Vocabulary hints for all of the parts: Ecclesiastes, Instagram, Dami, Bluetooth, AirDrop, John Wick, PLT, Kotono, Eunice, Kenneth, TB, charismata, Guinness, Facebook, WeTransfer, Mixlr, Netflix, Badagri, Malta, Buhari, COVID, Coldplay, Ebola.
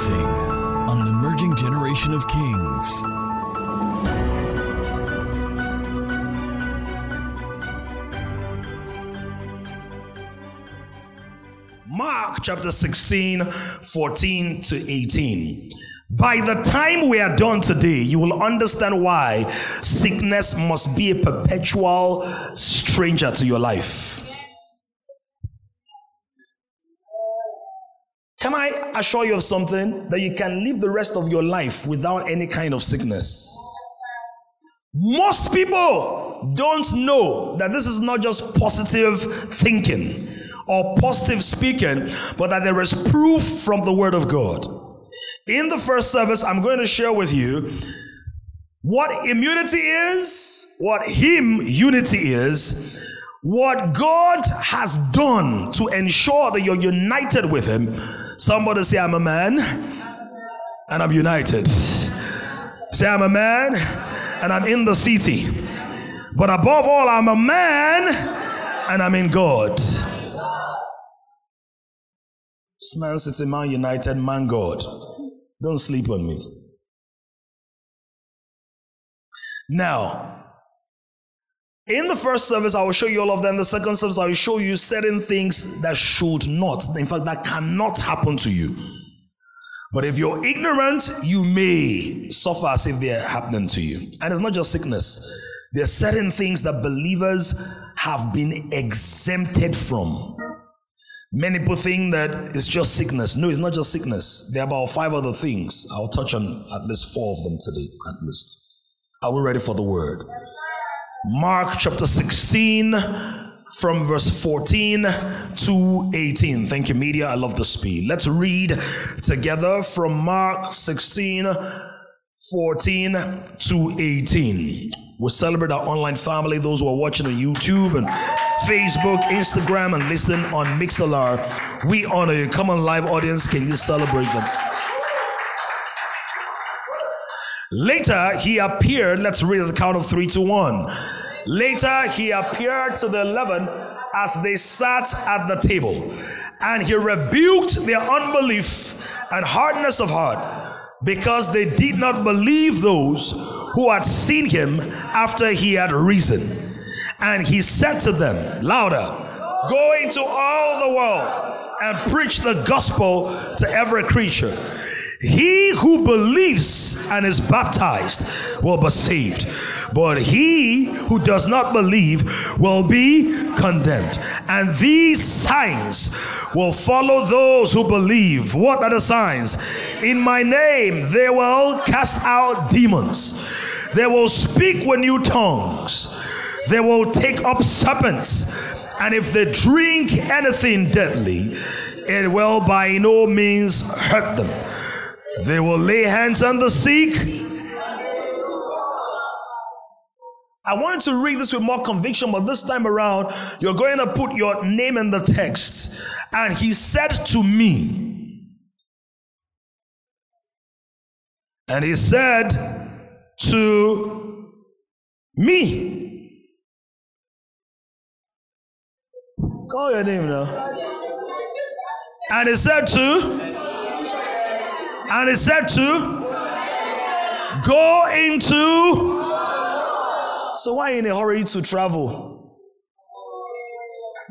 rising on an emerging generation of kings. Mark chapter 16, 14 to 18. By the time we are done today, you will understand why sickness must be a perpetual stranger to your life. Can I assure you of something? That you can live the rest of your life without any kind of sickness. Most people don't know that this is not just positive thinking or positive speaking, but that there is proof from the Word of God. In the first service, I'm going to share with you what immunity is, what him unity is, what God has done to ensure that you're united with him. Somebody say, I'm a man and I'm united. Say, I'm a man and I'm in the city. But above all, I'm a man and I'm in God. This man sits in man united, man God. Don't sleep on me. Now, in the first service, I will show you all of them. The second service, I will show you certain things that should not, in fact, that cannot happen to you. But if you're ignorant, you may suffer as if they're happening to you. And it's not just sickness. There are certain things that believers have been exempted from. Many people think that it's just sickness. No, it's not just sickness. There are about 5 other things. I'll touch on at least 4 of them today, at least. Are we ready for the word? Mark chapter 16 from verse 14 to 18. Thank you, media. I love the speed. Let's read together from Mark 16, 14 to 18. We'll celebrate our online family, those who are watching on YouTube and Facebook, Instagram, and listening on Mixlr. We honor you. Come on, live audience. Can you celebrate them? Later, he appeared. Let's read at the count of 3, 2, 1. Later, he appeared to the 11 as they sat at the table. And he rebuked their unbelief and hardness of heart because they did not believe those who had seen him after he had risen. And he said to them, louder, go into all the world and preach the gospel to every creature. He who believes and is baptized will be saved, but he who does not believe will be condemned. And these signs will follow those who believe. What are the signs? In my name, they will cast out demons. They will speak with new tongues. They will take up serpents. And if they drink anything deadly, it will by no means hurt them. They will lay hands on the sick. I wanted to read this with more conviction, but this time around, you're going to put your name in the text. And he said to me, and he said to me, call your name now. And he said to, go into. So why are you in a hurry to travel?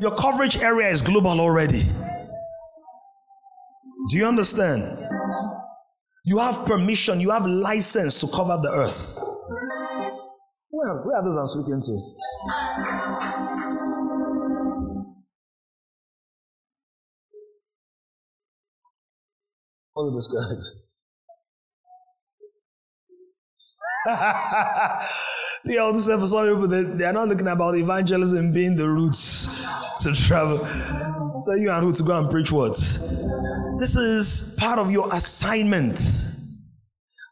Your coverage area is global already. Do you understand? You have permission, you have license to cover the earth. Where are those I'm speaking to? All this guy. You know, to say for some people, they are not looking about evangelism being the routes to travel. So you and who to go and preach what? This is part of your assignment.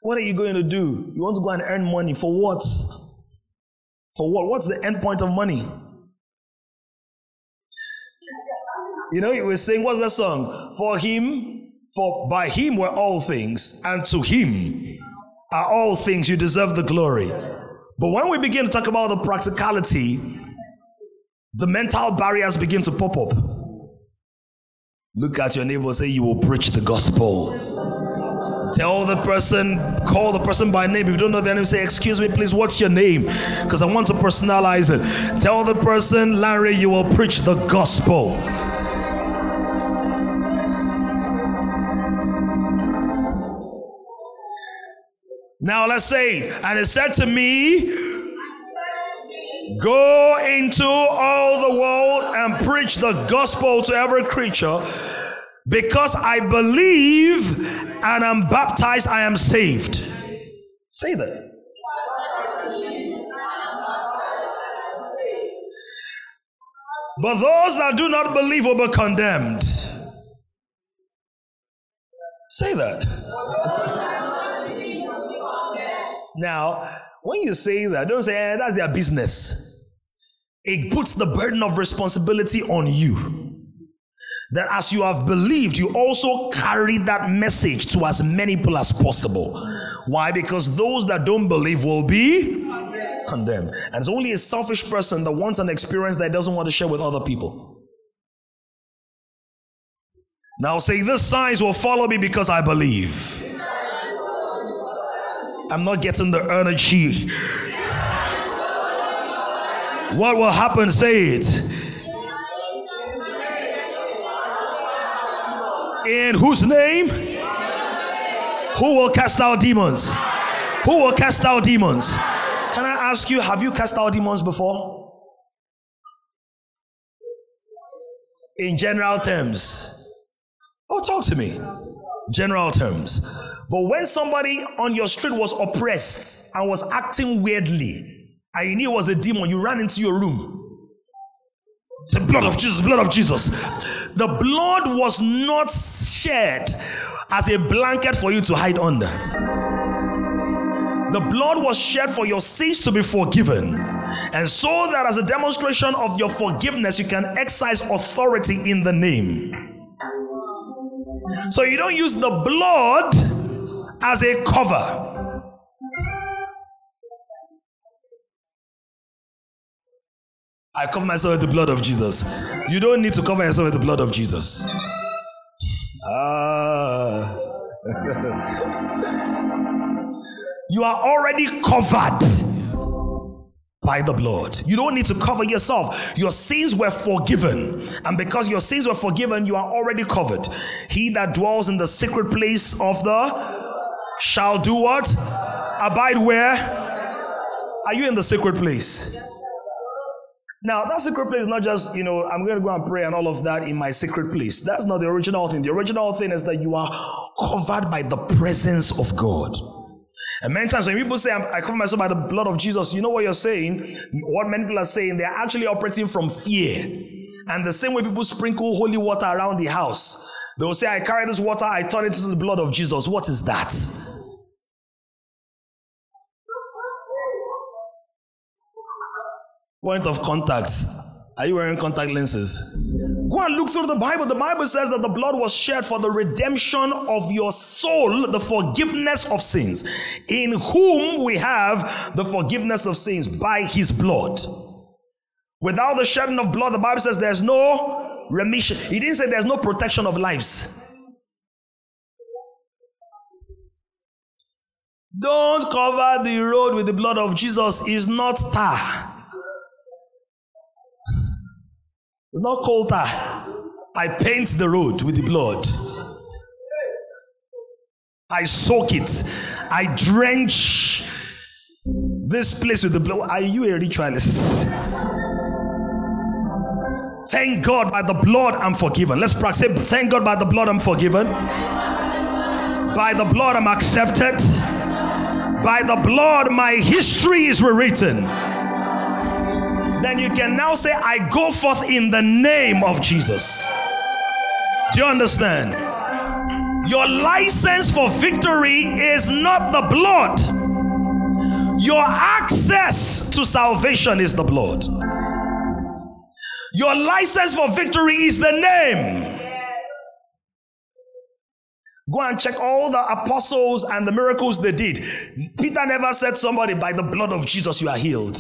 What are you going to do? You want to go and earn money. For what? What's the end point of money? You know, you were saying, what's that song? For him, for by him were all things, and to him are all things. You deserve the glory. But when we begin to talk about the practicality, the mental barriers begin to pop up. Look at your neighbor and say, you will preach the gospel. Tell the person, call the person by name. If you don't know their name, say, excuse me, please, what's your name? Because I want to personalize it. Tell the person, Larry, you will preach the gospel. Now let's say, and it said to me, go into all the world and preach the gospel to every creature. Because I believe and am baptized, I am saved. Say that. But those that do not believe will be condemned. Say that. Now, when you say that, don't say, that's their business. It puts the burden of responsibility on you. That as you have believed, you also carry that message to as many people as possible. Why? Because those that don't believe will be condemned. And it's only a selfish person that wants an experience that doesn't want to share with other people. Now say, these signs will follow me because I believe. I'm not getting the energy. What will happen? Say it. In whose name? Who will cast out demons? Who will cast out demons? Can I ask you, have you cast out demons before? In general terms. Oh, talk to me. General terms. But when somebody on your street was oppressed and was acting weirdly, and you knew it was a demon, you ran into your room. Say, blood of Jesus, blood of Jesus. The blood was not shed as a blanket for you to hide under. The blood was shed for your sins to be forgiven. And so that as a demonstration of your forgiveness, you can exercise authority in the name. So you don't use the blood as a cover. I cover myself with the blood of Jesus. You don't need to cover yourself with the blood of Jesus. You are already covered by the blood. You don't need to cover yourself. Your sins were forgiven. And because your sins were forgiven, you are already covered. He that dwells in the secret place of the shall do what? Abide where? Are you in the secret place? Now, that secret place is not just, I'm going to go and pray and all of that in my secret place. That's not the original thing. The original thing is that you are covered by the presence of God. And many times when people say, I cover myself by the blood of Jesus, you know what you're saying? What many people are saying, they're actually operating from fear. And the same way people sprinkle holy water around the house, they'll say, I carry this water, I turn it into the blood of Jesus. What is that? Point of contact. Are you wearing contact lenses? Go and look through the Bible. The Bible says that the blood was shed for the redemption of your soul, the forgiveness of sins, in whom we have the forgiveness of sins by his blood. Without the shedding of blood, the Bible says there's no remission. He didn't say there's no protection of lives. Don't cover the road with the blood of Jesus. It's not tar. It's not cold tar. I paint the road with the blood. I soak it. I drench this place with the blood. Are you a ritualist? Thank God by the blood I'm forgiven. Let's say, thank God by the blood I'm forgiven. By the blood I'm accepted. By the blood my history is rewritten. Then you can now say, I go forth in the name of Jesus. Do you understand? Your license for victory is not the blood. Your access to salvation is the blood. Your license for victory is the name. Go and check all the apostles and the miracles they did. Peter never said to somebody, by the blood of Jesus you are healed.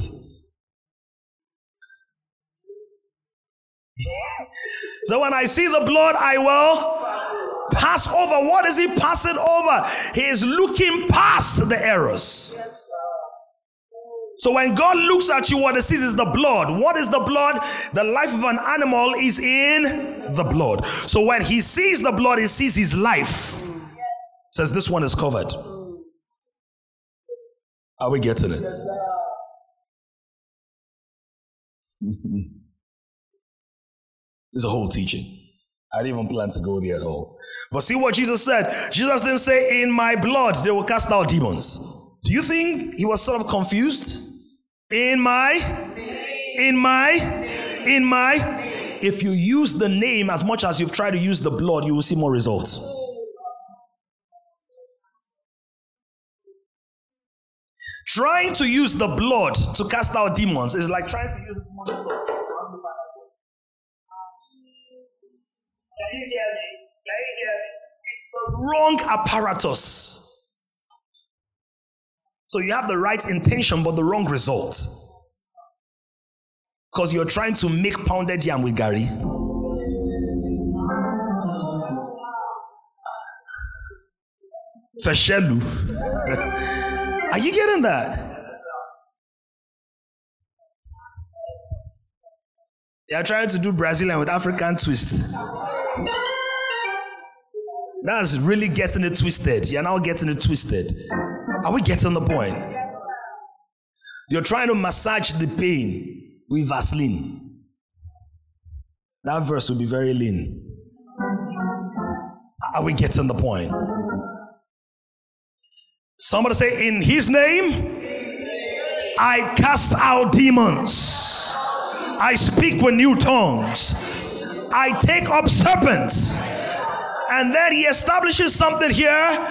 So when I see the blood, I will. pass over. What is he passing over? He is looking past the errors. So when God looks at you, what he sees is the blood. What is the blood? The life of an animal is in the blood. So when he sees the blood, he sees his life. Says this one is covered. Are we getting it? There's a whole teaching. I didn't even plan to go there at all. But see what Jesus said. Jesus didn't say, in my blood they will cast out demons. Do you think he was sort of confused? In my. If you use the name as much as you've tried to use the blood, you will see more results. Trying to use the blood to cast out demons is like trying to use this morning's blood. Can you hear me? It's the wrong apparatus. So you have the right intention, but the wrong result. Because you're trying to make pounded yam with Gary. Feshelu. Are you getting that? They are trying to do Brazilian with African twist. That's really getting it twisted. You're now getting it twisted. Are we getting the point? You're trying to massage the pain with Vaseline. That verse will be very lean. Are we getting the point? Somebody say, in his name, I cast out demons. I speak with new tongues. I take up serpents. And then he establishes something here.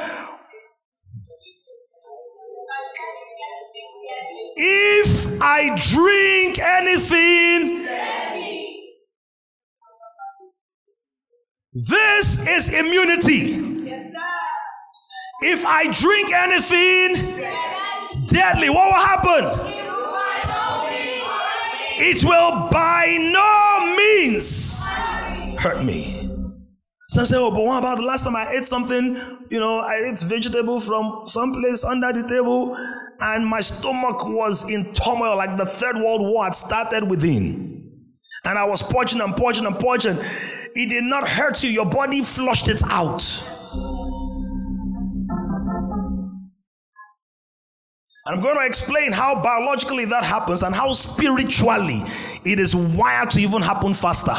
If I drink anything, this is immunity. If I drink anything deadly, what will happen? It will by no means hurt me. Some say, oh, but what about the last time I ate something? You know, I ate vegetable from someplace under the table and my stomach was in turmoil, like the Third World War had started within. And I was purging. It did not hurt you. Your body flushed it out. I'm going to explain how biologically that happens and how spiritually it is wired to even happen faster.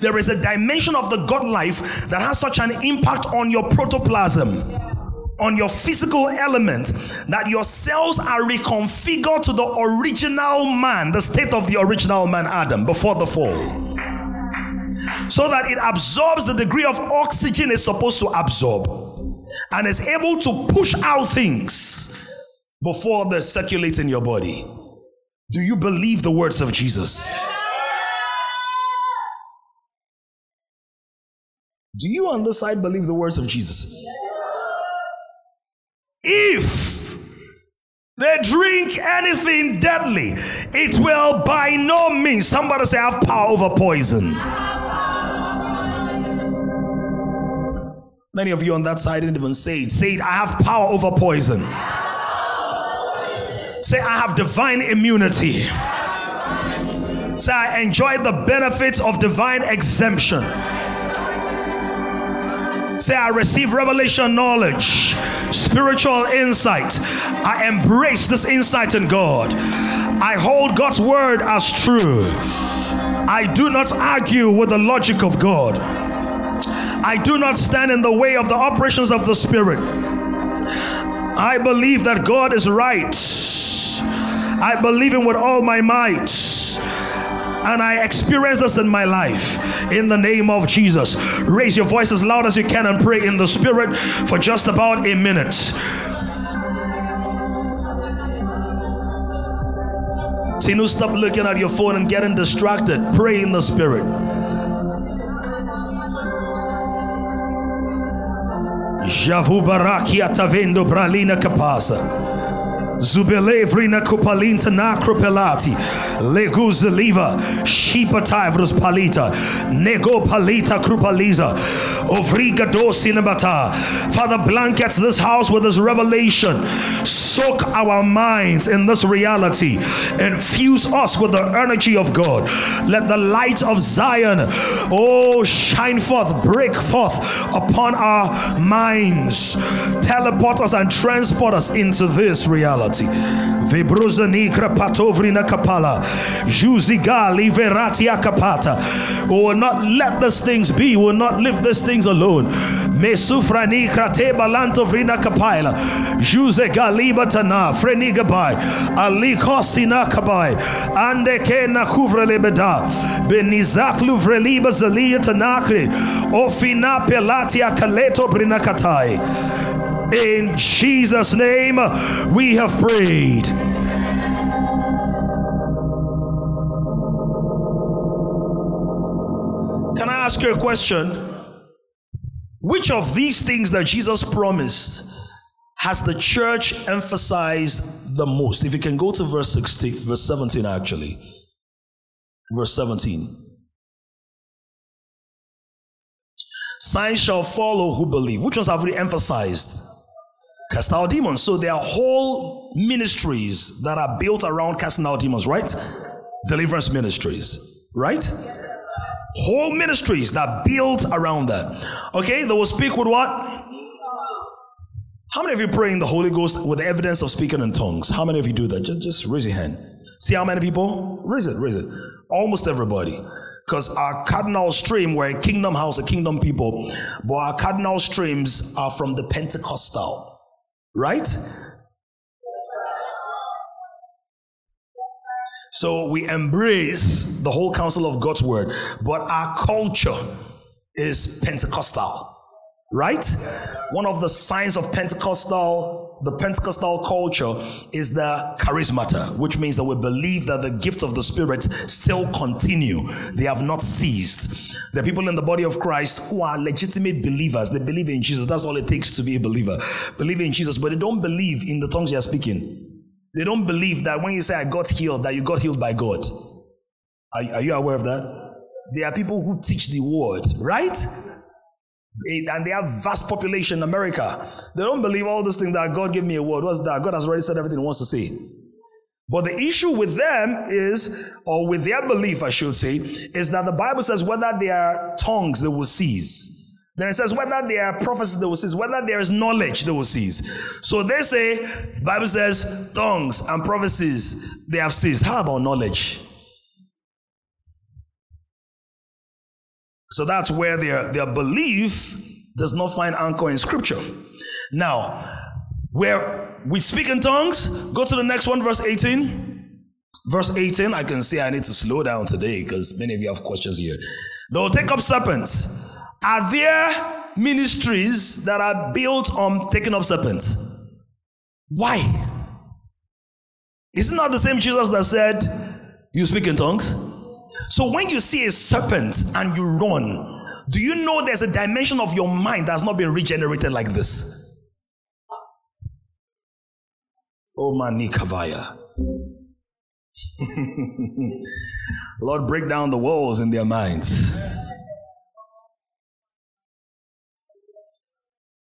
There is a dimension of the God life that has such an impact on your protoplasm, on your physical element, that your cells are reconfigured to the original man, the state of the original man, Adam, before the fall. So that it absorbs the degree of oxygen it's supposed to absorb and is able to push out things before they circulate in your body. Do you believe the words of Jesus? Do you on this side believe the words of Jesus? If they drink anything deadly, it will by no means, somebody say, have power over poison. Many of you on that side didn't even say it. Say it, I have power over poison. Say, I have divine immunity. Say, I enjoy the benefits of divine exemption. Say, I receive revelation knowledge, spiritual insight. I embrace this insight in God. I hold God's word as true. I do not argue with the logic of God. I do not stand in the way of the operations of the Spirit. I believe that God is right. I believe him with all my might. And I experience this in my life. In the name of Jesus. Raise your voice as loud as you can and pray in the Spirit for just about a minute. See, no, stop looking at your phone and getting distracted. Pray in the Spirit. Javu barakia tavendo bralina capasa. Zubelevrina kupalinta nakropelati, leguzeliva, shipatavros palita, nego palita krupaliza, ovrigado sinabata. Father, blanket this house with this revelation. Soak our minds in this reality. Infuse us with the energy of God. Let the light of Zion, oh, shine forth, break forth upon our minds. Teleport us and transport us into this reality. We will not let these things be. We will not live these things alone. In Jesus' name we have prayed. Can I ask you a question? Which of these things that Jesus promised has the church emphasized the most? If you can go to verse 16, verse 17 actually. Verse 17. Signs shall follow who believe. Which ones have we emphasized? Cast out demons. So there are whole ministries that are built around casting out demons, right? Deliverance ministries, right? Whole ministries that are built around that. Okay, they will speak with what? How many of you pray in the Holy Ghost with the evidence of speaking in tongues? How many of you do that? Just raise your hand. See how many people? Raise it. Almost everybody. Because our cardinal stream, we're a kingdom house, a kingdom people, but our cardinal streams are from the Pentecostal. Right? So we embrace the whole counsel of God's word, but our culture is Pentecostal. Right? One of the signs of the Pentecostal culture is the charismata, which means that we believe that the gifts of the Spirit still continue. They have not ceased. There are people in the body of Christ who are legitimate believers. They believe in Jesus. That's all it takes to be a believer. Believe in Jesus, but they don't believe in the tongues you are speaking. They don't believe that when you say, I got healed, that you got healed by God. Are you aware of that? There are people who teach the word, right? And they have vast population in America. They don't believe all this thing that God gave me a word. What's that? God has already said everything he wants to say. But the issue with them is, or with their belief, I should say, is that the Bible says whether there are tongues, they will cease. Then it says whether there are prophecies, they will cease. Whether there is knowledge, they will cease. So they say, the Bible says, tongues and prophecies, they have ceased. How about knowledge? So that's where their belief does not find anchor in Scripture. Now, where we speak in tongues, go to the next one, verse 18. Verse 18, I can see I need to slow down today because many of you have questions here. They'll take up serpents. Are there ministries that are built on taking up serpents? Why? Isn't that the same Jesus that said, you speak in tongues? So when you see a serpent and you run, do you know there's a dimension of your mind that's not been regenerated like this? Oh, manikavaya. Lord, break down the walls in their minds.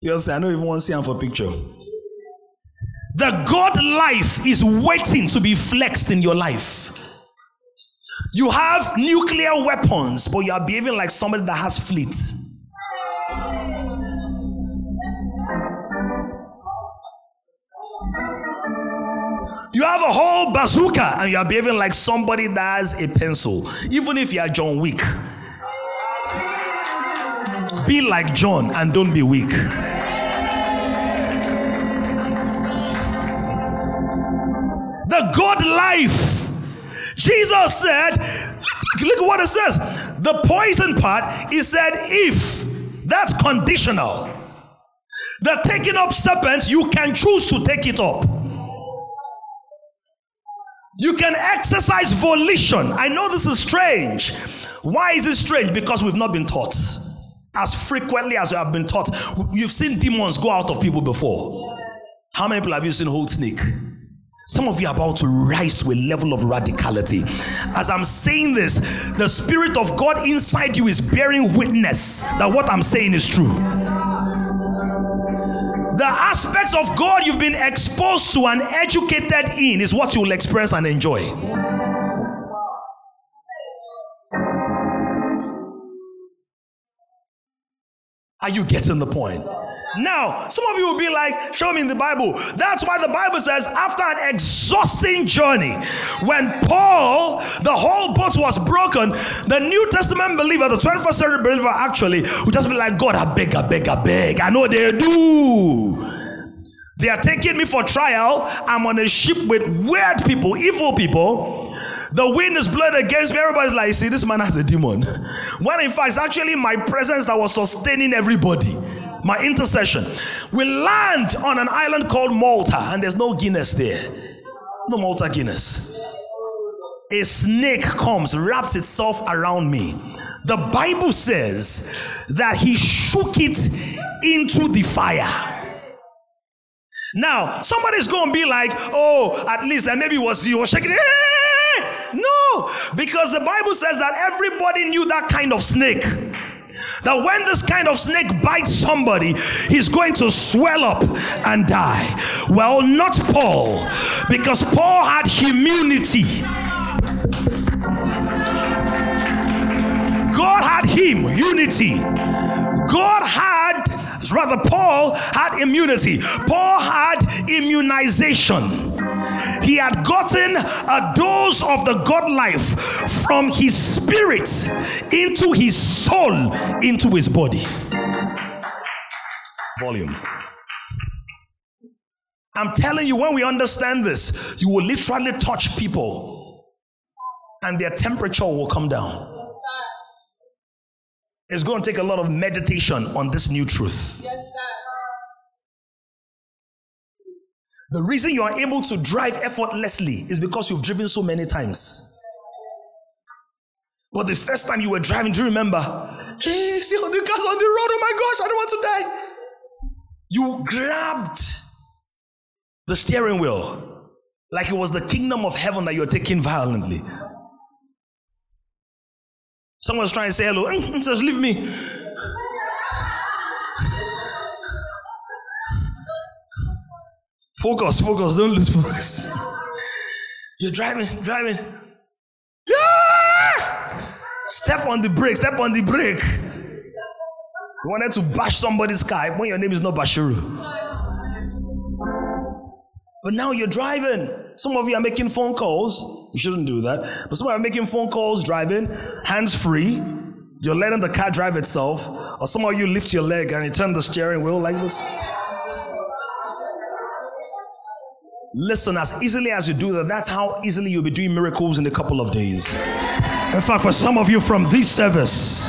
You say, I don't even want to see him for a picture. The God life is waiting to be flexed in your life. You have nuclear weapons, but you are behaving like somebody that has fleet. You have a whole bazooka, and you are behaving like somebody that has a pencil. Even if you are John Wick. Be like John and don't be weak. The God life. Jesus said, look what it says. The poison part, he said, if. That's conditional. The taking up serpents, you can choose to take it up. You can exercise volition. I know this is strange. Why is it strange? Because we've not been taught. As frequently as you have been taught. You've seen demons go out of people before. How many people have you seen hold snake? Some of you are about to rise to a level of radicality. As I'm saying this, the Spirit of God inside you is bearing witness that what I'm saying is true. The aspects of God you've been exposed to and educated in is what you will experience and enjoy. Are you getting the point? Now, some of you will be like, show me in the Bible. That's why the Bible says, after an exhausting journey, when Paul, the whole boat was broken, the New Testament believer, the 21st century believer actually, would just be like, God, I beg. I know they do. They are taking me for trial. I'm on a ship with weird people, evil people. The wind is blowing against me. Everybody's like, see, this man has a demon. When in fact, it's actually my presence that was sustaining everybody. My intercession. We land on an island called Malta, and there's no Guinness there. No Malta Guinness. A snake comes, wraps itself around me. The Bible says that he shook it into the fire. Now, somebody's going to be like, oh, at least that maybe he was shaking it. No, because the Bible says that everybody knew that kind of snake. That when this kind of snake bites somebody, he's going to swell up and die. Well, not Paul, because Paul had immunity. God had him, unity. Paul had immunity. Paul had immunization. He had gotten a dose of the God life from his spirit into his soul, into his body. Volume. I'm telling you, when we understand this, you will literally touch people and their temperature will come down. It's going to take a lot of meditation on this new truth. The reason you are able to drive effortlessly is because you've driven so many times. But the first time you were driving, do you remember? Hey, see all the cars on the road, oh my gosh, I don't want to die. You grabbed the steering wheel like it was the kingdom of heaven that you're taking violently. Someone's trying to say hello, just leave me. Focus, don't lose focus. You're driving. Yeah! Step on the brake. You wanted to bash somebody's car when your name is not Bashiru. But now you're driving. Some of you are making phone calls. You shouldn't do that. But some of you are making phone calls, driving, hands-free. You're letting the car drive itself. Or some of you lift your leg and you turn the steering wheel like this. Listen, as easily as you do that, that's how easily you'll be doing miracles in a couple of days. In fact, for some of you from this service.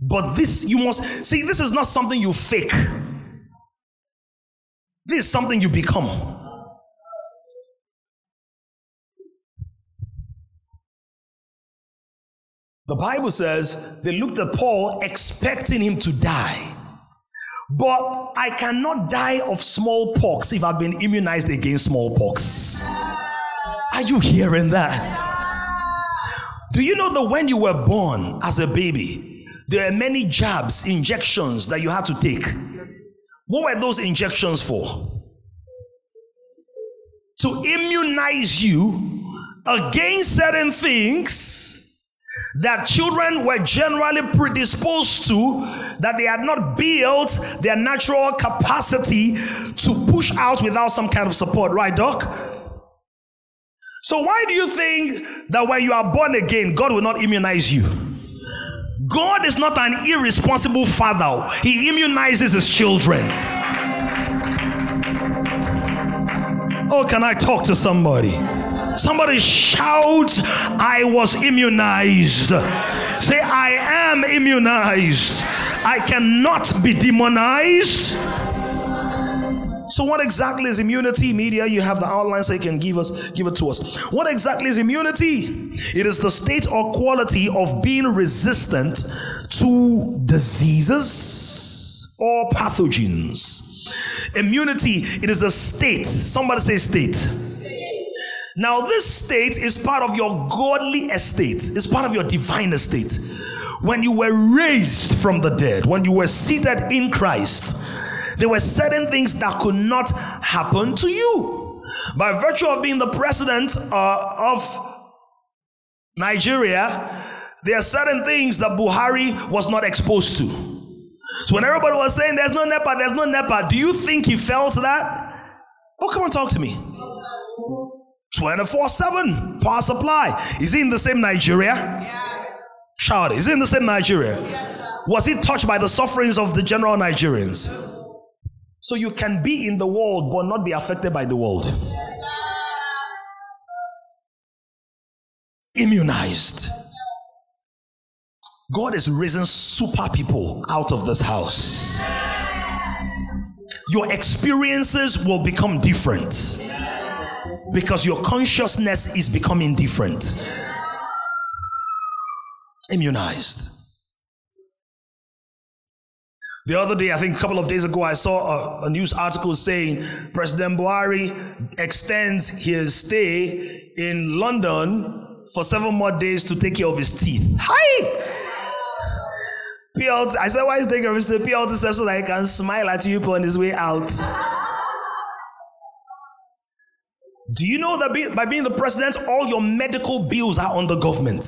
But this, you must, see, this is not something you fake. This is something you become. The Bible says they looked at Paul expecting him to die. But I cannot die of smallpox if I've been immunized against smallpox. Are you hearing that? Do you know that when you were born as a baby, there are many jabs, injections that you had to take? What were those injections for? To immunize you against certain things that children were generally predisposed to, that they had not built their natural capacity to push out without some kind of support, right, Doc? So why do you think that when you are born again, God will not immunize you? God is not an irresponsible father. He immunizes his children. Oh, can I talk to somebody? Somebody shout, I was immunized. Say, I am immunized. I cannot be demonized. So what exactly is immunity? Media, you have the outline so you can give it to us. What exactly is immunity? It is the state or quality of being resistant to diseases or pathogens. Immunity, it is a state. Somebody say state. Now this state is part of your godly estate. It's part of your divine estate. When you were raised from the dead, when you were seated in Christ, there were certain things that could not happen to you. By virtue of being the president of Nigeria, there are certain things that Buhari was not exposed to. So when everybody was saying there's no Nepa, there's no Nepa, do you think he felt that? Oh, come on, talk to me. 24/7 power supply. Is he in the same Nigeria? Yeah. Shout! Is he in the same Nigeria? Yeah. Was he touched by the sufferings of the general Nigerians? So you can be in the world but not be affected by the world. Immunized. God is raising super people out of this house. Your experiences will become different. Because your consciousness is becoming different. Immunized. The other day, I think a couple of days ago, I saw a news article saying President Buhari extends his stay in London for 7 more days to take care of his teeth. Hi! PLT, I said, why is he taking care of his teeth? PLT says so that he can smile at you on his way out. Do you know that by being the president, all your medical bills are on the government?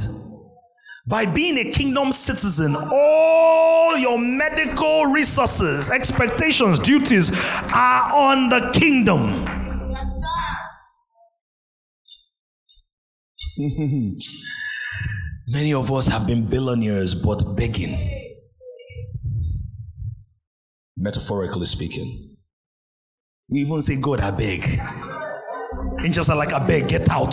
By being a kingdom citizen, all your medical resources, expectations, duties are on the kingdom. Many of us have been billionaires but begging. Metaphorically speaking. We even say, God, I beg. Angels are like, I beg, get out.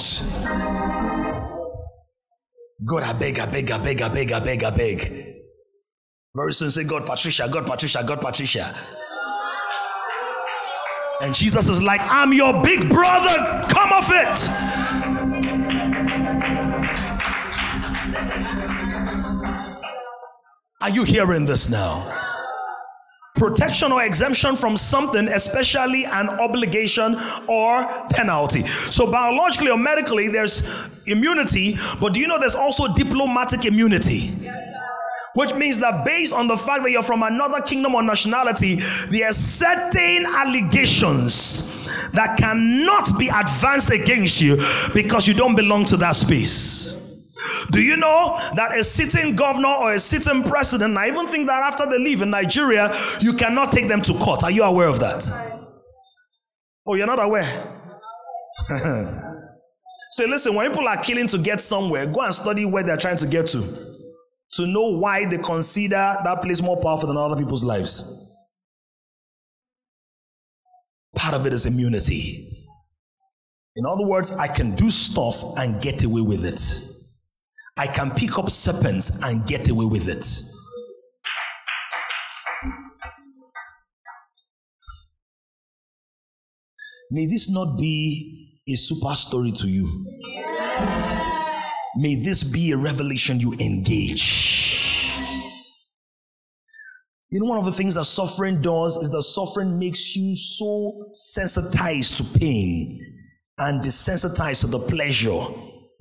God, I beg, I beg, I beg, I beg, I beg, I beg. Very soon say, God, Patricia, God, Patricia, God, Patricia. And Jesus is like, I'm your big brother. Come off it. Are you hearing this now? Protection or exemption from something, especially an obligation or penalty. So biologically or medically, there's immunity, but do you know there's also diplomatic immunity? Which means that based on the fact that you're from another kingdom or nationality, there are certain allegations that cannot be advanced against you because you don't belong to that space. Do you know that a sitting governor or a sitting president, I even think that after they leave in Nigeria, you cannot take them to court. Are you aware of that? Oh, you're not aware? Say, listen, when people are killing to get somewhere, go and study where they're trying to get to know why they consider that place more powerful than other people's lives. Part of it is immunity. In other words, I can do stuff and get away with it. I can pick up serpents and get away with it. May this not be a super story to you. May this be a revelation you engage. You know, one of the things that suffering does is that suffering makes you so sensitized to pain and desensitized to the pleasure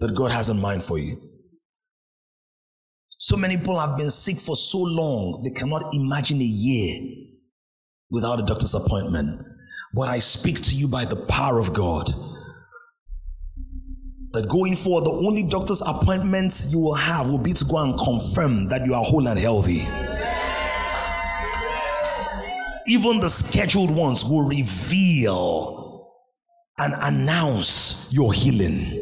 that God has in mind for you. So many people have been sick for so long, they cannot imagine a year without a doctor's appointment. But I speak to you by the power of God that going forward, the only doctor's appointments you will have will be to go and confirm that you are whole and healthy. Even the scheduled ones will reveal and announce your healing.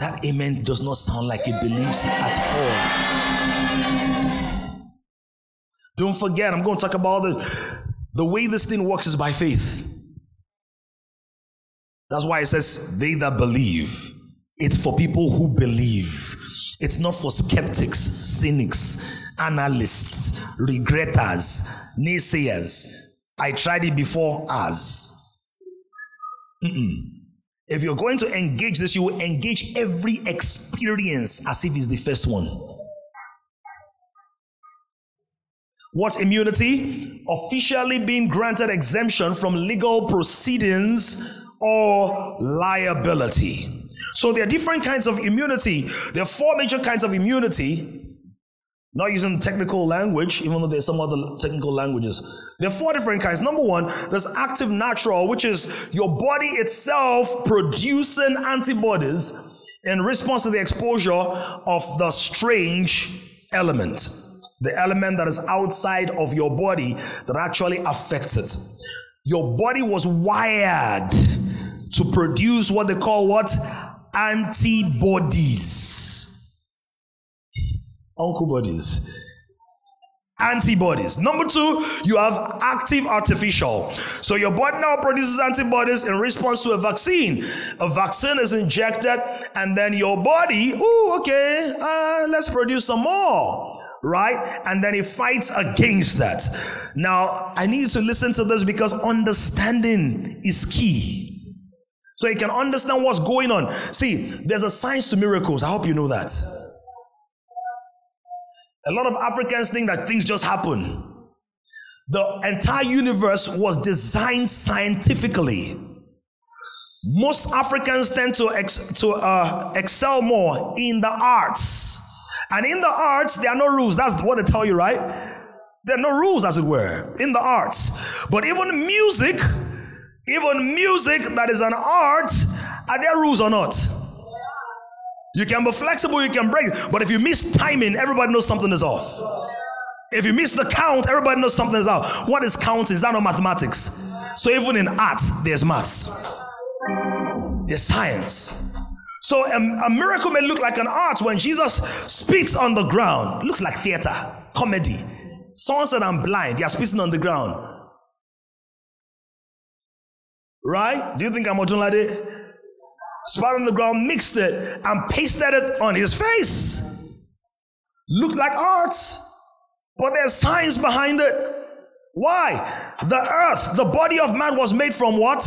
That amen does not sound like it believes at all. Don't forget, I'm going to talk about the way this thing works is by faith. That's why it says, they that believe. It's for people who believe. It's not for skeptics, cynics, analysts, regretters, naysayers. I tried it before us. If you're going to engage this, you will engage every experience as if it's the first one. What's immunity? Officially being granted exemption from legal proceedings or liability. So there are different kinds of immunity. There are four major kinds of immunity. Not using technical language, even though there's some other technical languages. There are four different kinds. Number one, there's active natural, which is your body itself producing antibodies in response to the exposure of the strange element, the element that is outside of your body that actually affects it. Your body was wired to produce what they call what? Antibodies. Number two, you have active artificial. So your body now produces antibodies in response to a vaccine. A vaccine is injected and then your body, let's produce some more, right? And then it fights against that. Now, I need you to listen to this because understanding is key. So you can understand what's going on. See, there's a science to miracles. I hope you know that. A lot of Africans think that things just happen. The entire universe was designed scientifically. Most Africans tend to excel more in the arts. And in the arts, there are no rules. That's what they tell you, right? There are no rules, as it were, in the arts. But even music that is an art, are there rules or not? You can be flexible, you can break it. But if you miss timing, everybody knows something is off. If you miss the count, everybody knows something is out. What is counting? Is that not mathematics? So even in art, there's maths. There's science. So a miracle may look like an art. When Jesus spits on the ground, it looks like theater, comedy. Someone said, I'm blind. They are spitting on the ground. Right? Do you think I'm Odun Lade? Spat on the ground, mixed it, and pasted it on his face. Looked like art, but there's science behind it. Why? The earth, the body of man was made from what?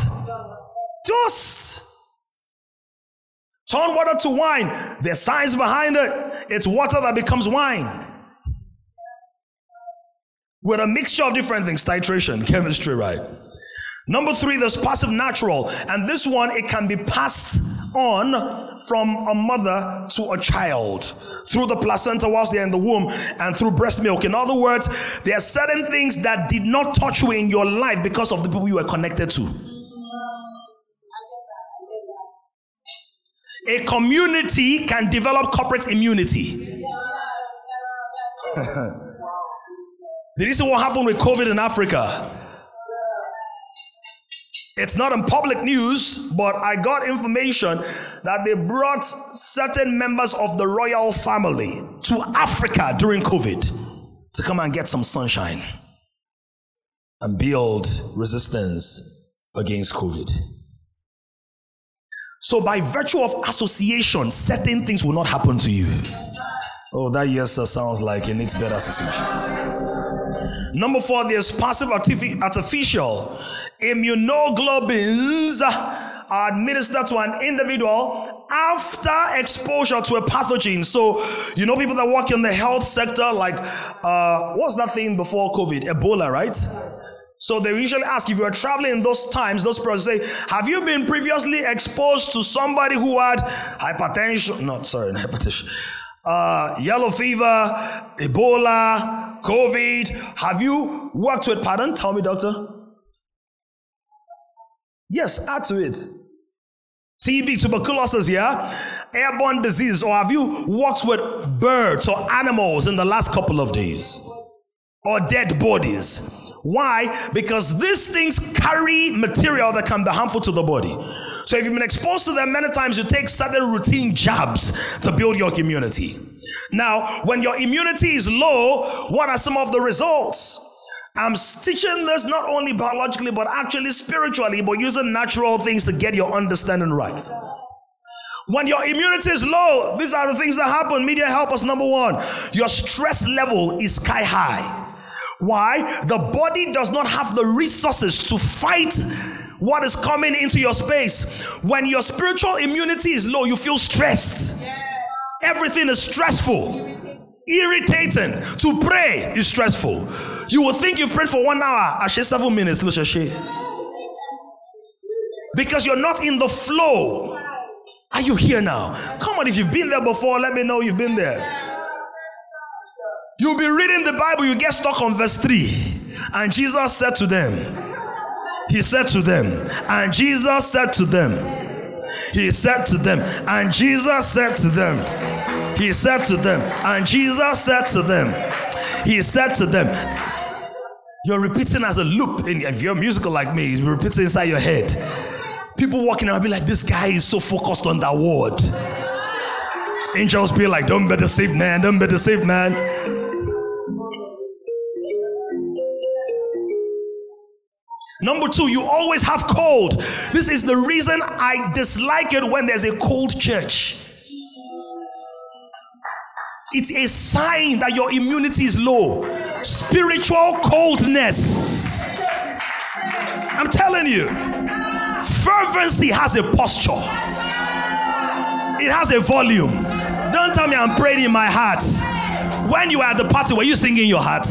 Dust. Turn water to wine. There's science behind it. It's water that becomes wine. With a mixture of different things, titration, chemistry, right? Number three, there's passive natural. And this one, it can be passed on from a mother to a child through the placenta whilst they're in the womb and through breast milk. In other words, there are certain things that did not touch you in your life because of the people you were connected to. A community can develop corporate immunity. Did you see what happened with COVID in Africa? It's not in public news, but I got information that they brought certain members of the royal family to Africa during COVID to come and get some sunshine and build resistance against COVID. So by virtue of association, certain things will not happen to you. Oh, that yes sir sounds like it needs better association. Number four, there's passive artificial. Immunoglobulins are administered to an individual after exposure to a pathogen. So, you know, people that work in the health sector, like, what's that thing before COVID? Ebola, right? So they usually ask, if you're traveling in those times, those people say, have you been previously exposed to somebody who had hypertension, yellow fever, Ebola, COVID? Have you worked with, pardon? Tell me, doctor. Yes, add to it. TB, tuberculosis, yeah? Airborne disease. Or have you worked with birds or animals in the last couple of days? Or dead bodies? Why? Because these things carry material that can be harmful to the body. So if you've been exposed to them many times, you take certain routine jabs to build your immunity. Now, when your immunity is low, what are some of the results? I'm teaching this not only biologically, but actually spiritually, but using natural things to get your understanding right. When your immunity is low, these are the things that happen. Media help us. Number one, your stress level is sky high. Why? The body does not have the resources to fight what is coming into your space. When your spiritual immunity is low, you feel stressed. Everything is stressful. Irritating. To pray is stressful. You will think you've prayed for 1 hour. Ashe 7 minutes. Because you're not in the flow. Are you here now? Come on, if you've been there before, let me know you've been there. You'll be reading the Bible, you get stuck on verse 3. And Jesus said to them, He said to them. You're repeating as a loop. If you're musical like me, you repeat it inside your head. People walking around be like, this guy is so focused on that word. Angels be like, don't be deceived, man. Don't be deceived, man. Number two, you always have cold. This is the reason I dislike it when there's a cold church. It's a sign that your immunity is low. Spiritual coldness. I'm telling you. Fervency has a posture. It has a volume. Don't tell me I'm praying in my heart. When you were at the party, were you singing your heart?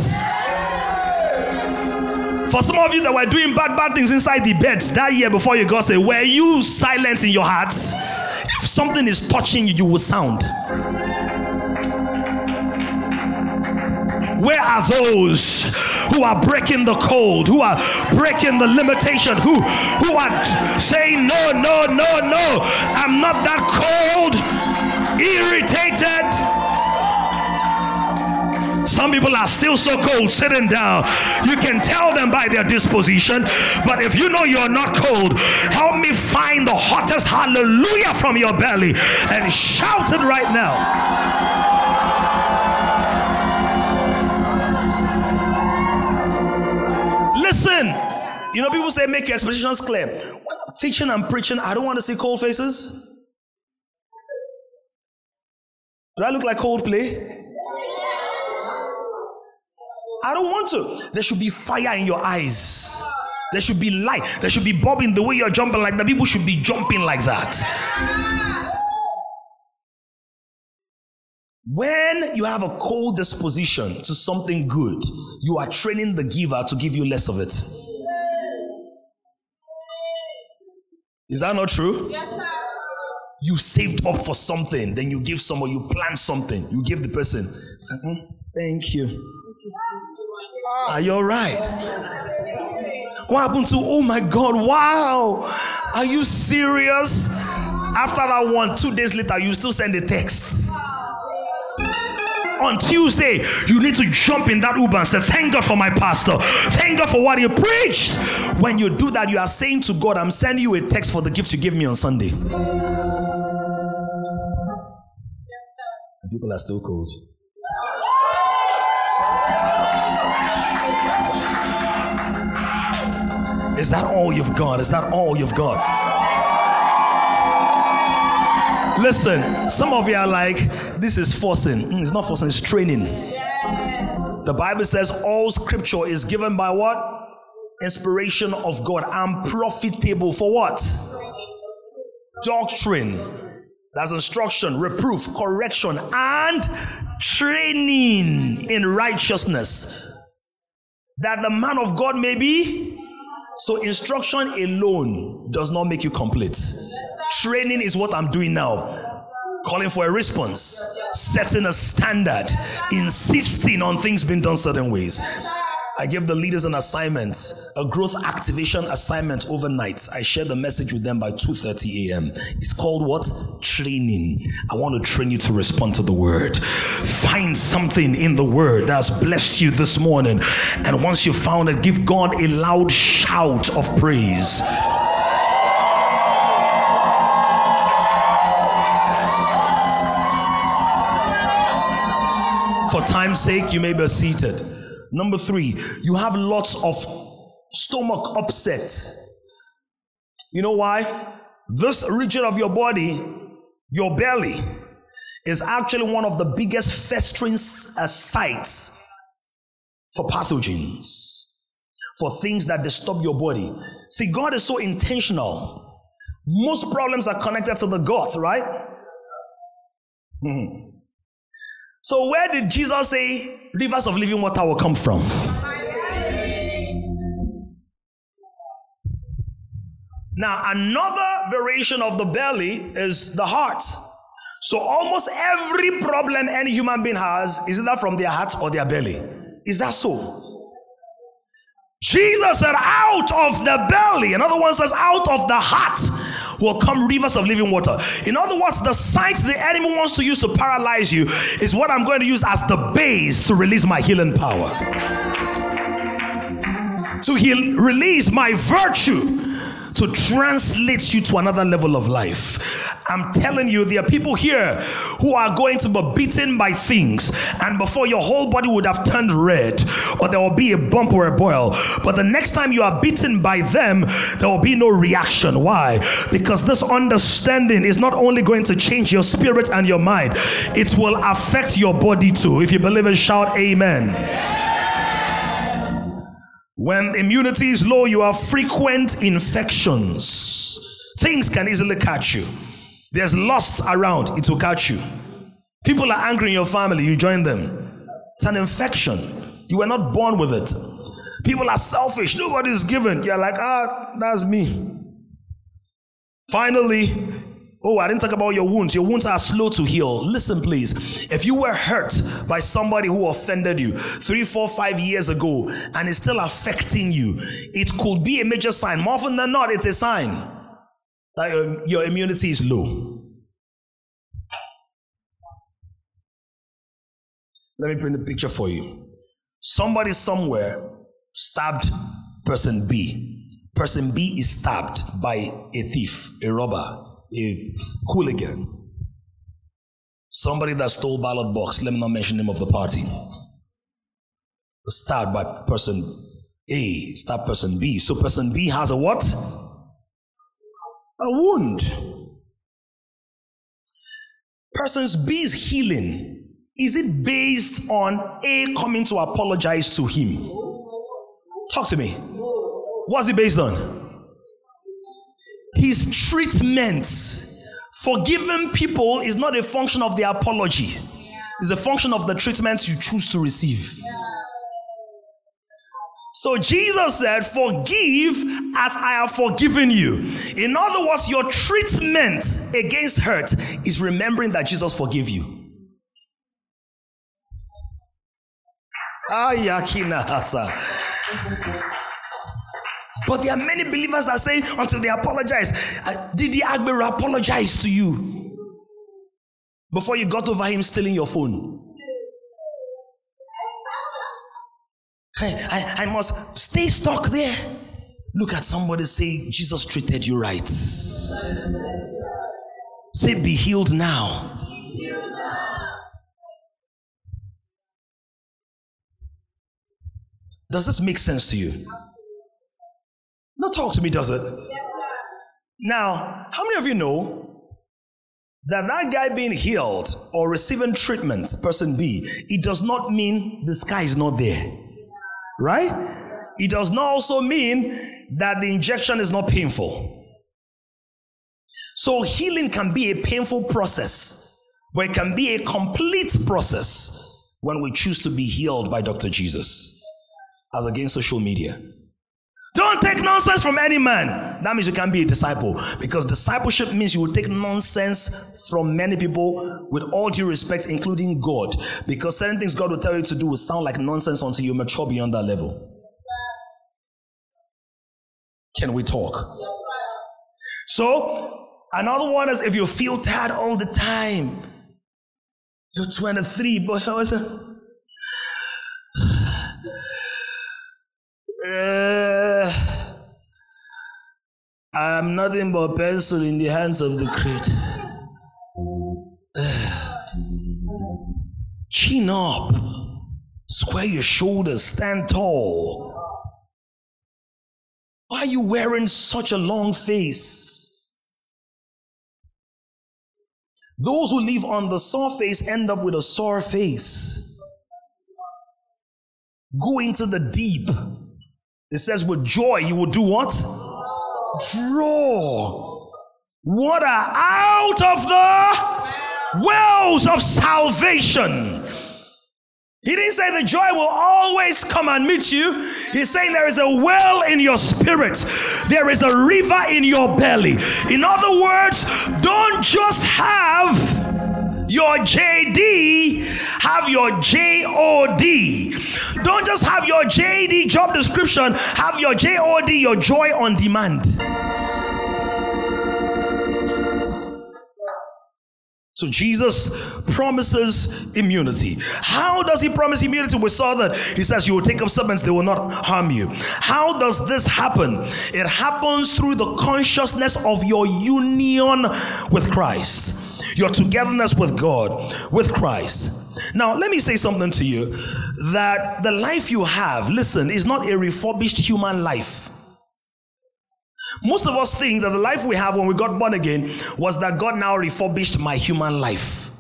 For some of you that were doing bad things inside the bed that year before you got saved, were you silent in your heart? If something is touching you, you will sound. Where are those who are breaking the code, who are breaking the limitation, who are saying, no, no, no, no, I'm not that cold, irritated. Some people are still so cold, sitting down. You can tell them by their disposition, but if you know you're not cold, help me find the hottest hallelujah from your belly and shout it right now. Listen, you know, people say make your expressions clear. When I'm teaching and preaching, I don't want to see cold faces. Do I look like Coldplay? I don't want to. There should be fire in your eyes. There should be light. There should be bobbing the way you're jumping like that. People should be jumping like that. When you have a cold disposition to something good, you are training the giver to give you less of it. Is that not true? Yes, sir. You saved up for something, then you give someone, you plant something, you give the person. It's like, thank you. Are you all right? What happened to, oh my God, wow. Are you serious? After that one, 2 days later, you still send a text. On Tuesday, you need to jump in that Uber and say, thank God for my pastor. Thank God for what he preached. When you do that, you are saying to God, I'm sending you a text for the gift you gave me on Sunday. And people are still cold. Is that all you've got? Is that all you've got? Listen, some of you are like, this is forcing. It's not forcing, it's training. The Bible says all scripture is given by what? Inspiration of God and profitable for what? Doctrine. That's instruction, reproof, correction, and training in righteousness. That the man of God may be. So instruction alone does not make you complete. Training is what I'm doing now. Calling for a response. Setting a standard. Insisting on things being done certain ways. I gave the leaders an assignment, a growth activation assignment overnight. I shared the message with them by 2:30 a.m. It's called what? Training. I want to train you to respond to the word. Find something in the word that's blessed you this morning. And once you found it, give God a loud shout of praise. For time's sake, you may be seated. Number three, you have lots of stomach upset. You know why? This region of your body, your belly, is actually one of the biggest festering sites for pathogens, for things that disturb your body. See, God is so intentional. Most problems are connected to the gut, right? So where did Jesus say rivers of living water will come from? Now, another variation of the belly is the heart. So almost every problem any human being has is either from their heart or their belly. Is that so? Jesus said, out of the belly, another one says, out of the heart will come rivers of living water. In other words, the site the enemy wants to use to paralyze you is what I'm going to use as the base to release my healing power. So he'll release my virtue to translate you to another level of life. I'm telling you, there are people here who are going to be beaten by things, and before your whole body would have turned red, or there will be a bump or a boil. But the next time you are beaten by them, there will be no reaction. Why? Because this understanding is not only going to change your spirit and your mind, it will affect your body too. If you believe it, shout amen. When immunity is low, you have frequent infections. Things can easily catch you. There's lust around, it will catch you. People are angry in your family, you join them. It's an infection. You were not born with it. People are selfish, nobody is giving. You're like, that's me. Finally, I didn't talk about your wounds. Your wounds are slow to heal. Listen, please. If you were hurt by somebody who offended you 3, 4, 5 years ago and it's still affecting you, it could be a major sign. More often than not, it's a sign that your immunity is low. Let me print a picture for you. Somebody somewhere stabbed person B. Person B is stabbed by a thief, a robber, a hooligan, somebody that stole ballot box. Let me not mention the name of the party. Stabbed by person A, stabbed person B. So person B has a what? A wound. Person B's healing, is it based on A coming to apologize to him? Talk to me. What's it based on? His treatment. Forgiving people is not a function of the apology. It's a function of the treatments you choose to receive. So Jesus said, forgive as I have forgiven you. In other words, your treatment against hurt is remembering that Jesus forgave you. But there are many believers that say, until they apologize, Didi Agbero apologized to you before you got over him stealing your phone. I must stay stuck there. Look at somebody, say, Jesus treated you right. Say, be healed now. Does this make sense to you? Now talk to me, does it? Yes, now, how many of you know that guy being healed or receiving treatment, person B, it does not mean the sky is not there, right? It does not also mean that the injection is not painful. So healing can be a painful process, but it can be a complete process when we choose to be healed by Dr. Jesus, as against social media. Don't take nonsense from any man. That means you can be a disciple, because discipleship means you will take nonsense from many people with all due respect, including God, because certain things God will tell you to do will sound like nonsense until you mature beyond that level. Can we talk? So, another one is if you feel tired all the time. You're 23, but I am nothing but a pencil in the hands of the Creator. Chin up, square your shoulders, stand tall. Why are you wearing such a long face? Those who live on the surface end up with a sore face. Go into the deep. It says, with joy, you will do what? Draw water out of the wells of salvation. He didn't say the joy will always come and meet you. He's saying there is a well in your spirit. There is a river in your belly. In other words, don't just have your JD, have your JOD. Don't just have your JD job description, have your JOD, your joy on demand. So Jesus promises immunity. How does he promise immunity? We saw that he says you will take up serpents, they will not harm you. How does this happen? It happens through the consciousness of your union with Christ, your togetherness with God, with Christ. Now, let me say something to you, that the life you have, listen, is not a refurbished human life. Most of us think that the life we have when we got born again was that God now refurbished my human life.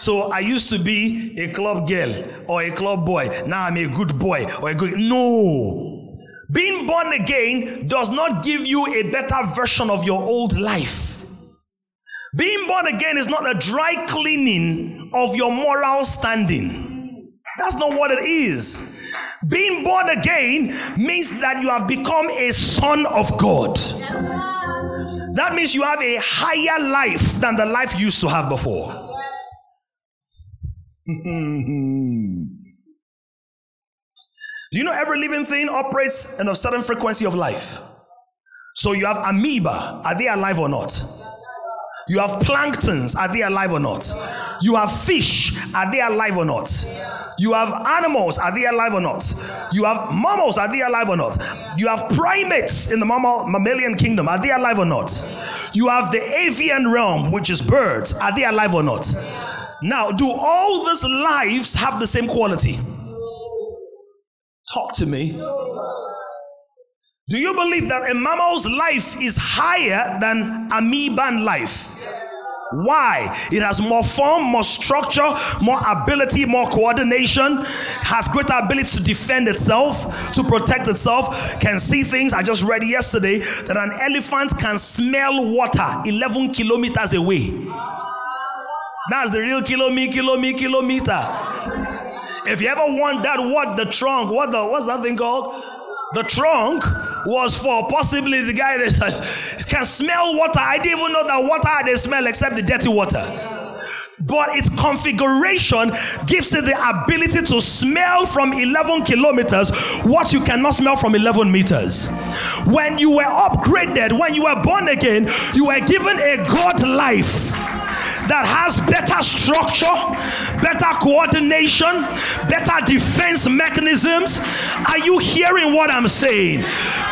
So I used to be a club girl or a club boy. Now I'm a good boy or a good... No! Being born again does not give you a better version of your old life. Being born again is not a dry cleaning of your moral standing. That's not what it is. Being born again means that you have become a son of God. That means you have a higher life than the life you used to have before. Do you know every living thing operates in a certain frequency of life? So you have amoeba. Are they alive or not? You have planktons. Are they alive or not? You have fish. Are they alive or not? You have animals. Are they alive or not? You have mammals. Are they alive or not? You have primates in the mammalian kingdom. Are they alive or not? You have the avian realm, which is birds. Are they alive or not? Now, do all these lives have the same quality? Talk to me. Do you believe that a mammal's life is higher than amoeban life? Why? It has more form, more structure, more ability, more coordination, has greater ability to defend itself, to protect itself, can see things. I just read yesterday that an elephant can smell water 11 kilometers away. That's the real kilometer. If you ever want that, what's that thing called? The trunk was for possibly the guy that can smell water. I didn't even know that water had a smell except the dirty water. But its configuration gives it the ability to smell from 11 kilometers what you cannot smell from 11 meters. When you were upgraded, when you were born again, you were given a God life that has better structure, better coordination, better defense mechanisms. Are you hearing what I'm saying?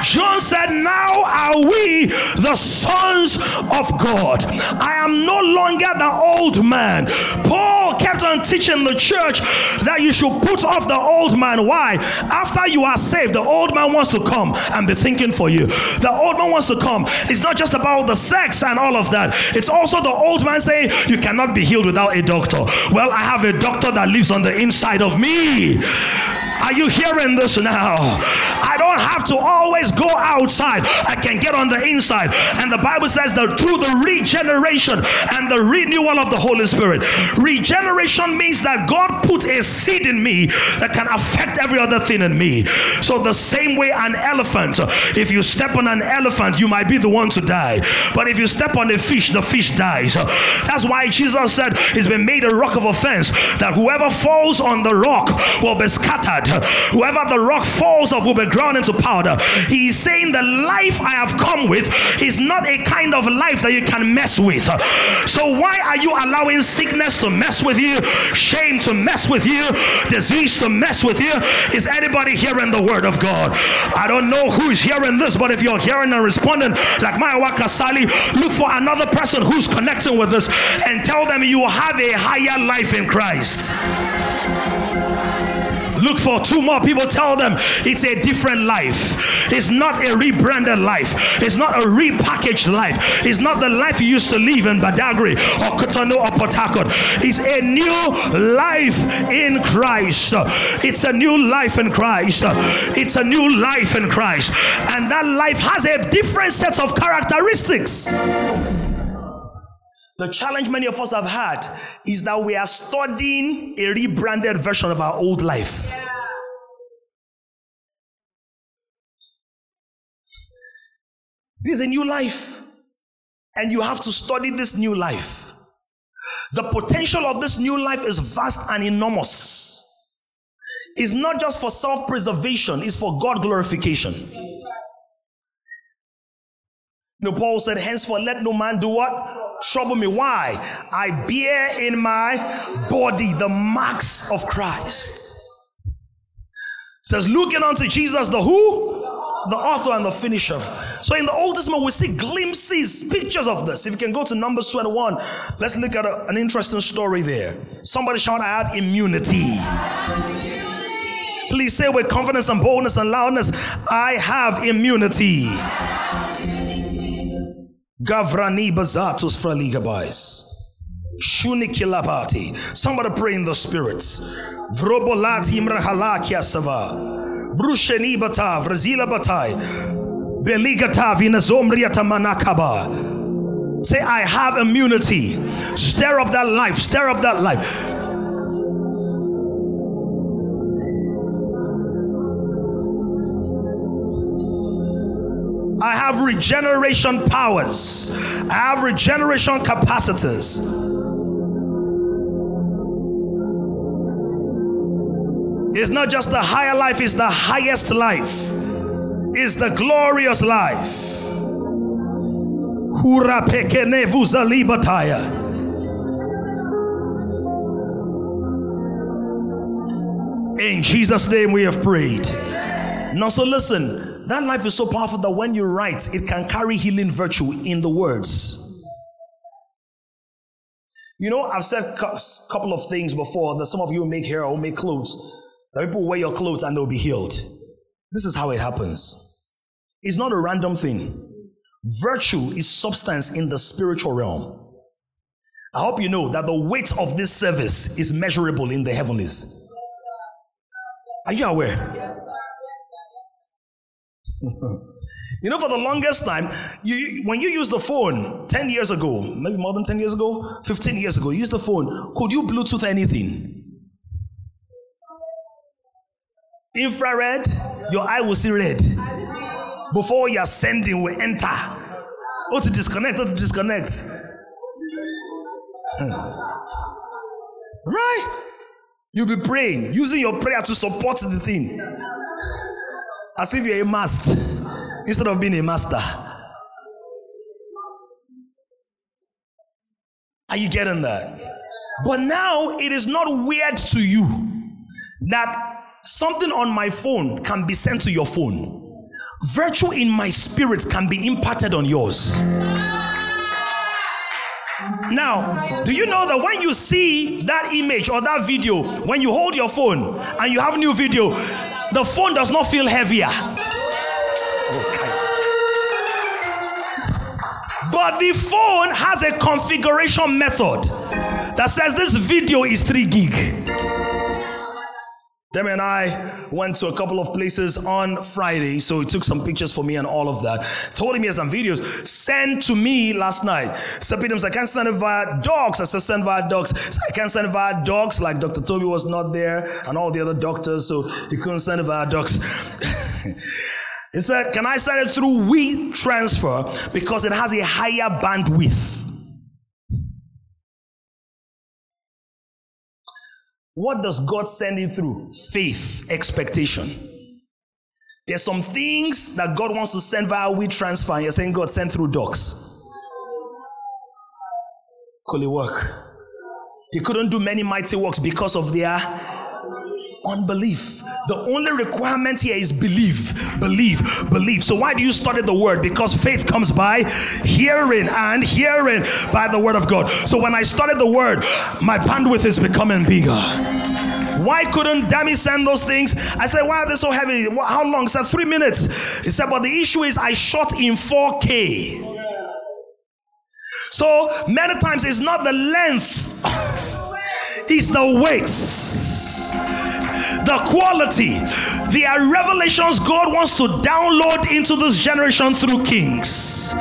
John said, now are we the sons of God. I am no longer the old man. Paul kept on teaching the church that you should put off the old man. Why? After you are saved, the old man wants to come and be thinking for you. The old man wants to come. It's not just about the sex and all of that. It's also the old man saying, you cannot be healed without a doctor. Well, I have a doctor that lives on the inside of me. Are you hearing this now? I don't have to always go outside. I can get on the inside. And the Bible says that through the regeneration and the renewal of the Holy Spirit. Regeneration means that God put a seed in me that can affect every other thing in me. So the same way an elephant, if you step on an elephant, you might be the one to die. But if you step on a fish, the fish dies. That's why Jesus said it's been made a rock of offense, that whoever falls on the rock will be scattered. Whoever the rock falls off will be ground into powder. He is saying the life I have come with is not a kind of life that you can mess with. So why are you allowing sickness to mess with you, shame to mess with you, disease to mess with you? Is anybody hearing the word of God? I don't know who is hearing this, but if you're hearing and responding like my Waka Sali, look for another person who's connecting with us and tell them you have a higher life in Christ. Look for two more people. Tell them it's a different life. It's not a rebranded life. It's not a repackaged life. It's not the life you used to live in Badagri or Kotono or Potakot. It's a new life in Christ. It's a new life in Christ. It's a new life in Christ. And that life has a different set of characteristics. The challenge many of us have had is that we are studying a rebranded version of our old life. Yeah. This is a new life, and you have to study this new life. The potential of this new life is vast and enormous. It's not just for self-preservation, it's for God glorification. You know, Paul said, henceforth let no man do what? Trouble me. Why? I bear in my body the marks of Christ. It says, looking unto Jesus, the who? The author and the finisher. So in the Old Testament, we see glimpses, pictures of this. If you can go to Numbers 21, let's look at an interesting story there. Somebody shout, I have immunity. Please say with confidence and boldness and loudness, I have immunity. Gavrani bazatus fraligabais. Shunikilabati. Somebody pray in the spirit. Vrobolati imrahalakia sava. Brusheni bata vrazila batai. Beligata vinazomriata manakaba. Say, I have immunity. Stir up that life. Stir up that life. I have regeneration powers. I have regeneration capacities. It's not just the higher life, it's the highest life. It's the glorious life. In Jesus' name we have prayed. Now, so listen. That life is so powerful that when you write, it can carry healing virtue in the words. You know, I've said a couple of things before that some of you make hair or make clothes. That people wear your clothes and they'll be healed. This is how it happens. It's not a random thing. Virtue is substance in the spiritual realm. I hope you know that the weight of this service is measurable in the heavenlies. Are you aware? You know, for the longest time, when you use the phone 10 years ago, maybe more than 10 years ago, 15 years ago, you use the phone, could you Bluetooth anything? Infrared, your eye will see red. Before you're sending, will enter. Oh, to disconnect, Right? You'll be praying, using your prayer to support the thing. As if you're a master, instead of being a master. Are you getting that? But now it is not weird to you that something on my phone can be sent to your phone. Virtue in my spirit can be imparted on yours. Now, do you know that when you see that image or that video, when you hold your phone and you have new video, the phone does not feel heavier. Okay. But the phone has a configuration method that says this video is 3 gig. Demi and I went to a couple of places on Friday, so he took some pictures for me and all of that. Told him he has some videos. Send to me last night. So Peter was like, I can't send it via docs. I said, send via docs. So I can't send it via docs. Like Dr. Toby was not there and all the other doctors, so he couldn't send it via docs. He said, can I send it through WeTransfer because it has a higher bandwidth? What does God send it through? Faith, expectation. There's some things that God wants to send via WeTransfer, and you're saying, God, send through docs. Could it work? He couldn't do many mighty works because of their unbelief. The only requirement here is believe. So why do you study the word? Because faith comes by hearing, and hearing by the word of God. So when I study the word, my bandwidth is becoming bigger. Why couldn't Dami send those things? I said, why are they so heavy? How long? He said, 3 minutes. He said, but the issue is I shot in 4K. So many times it's not the length, it's the weights. The quality. There are revelations God wants to download into this generation through kings.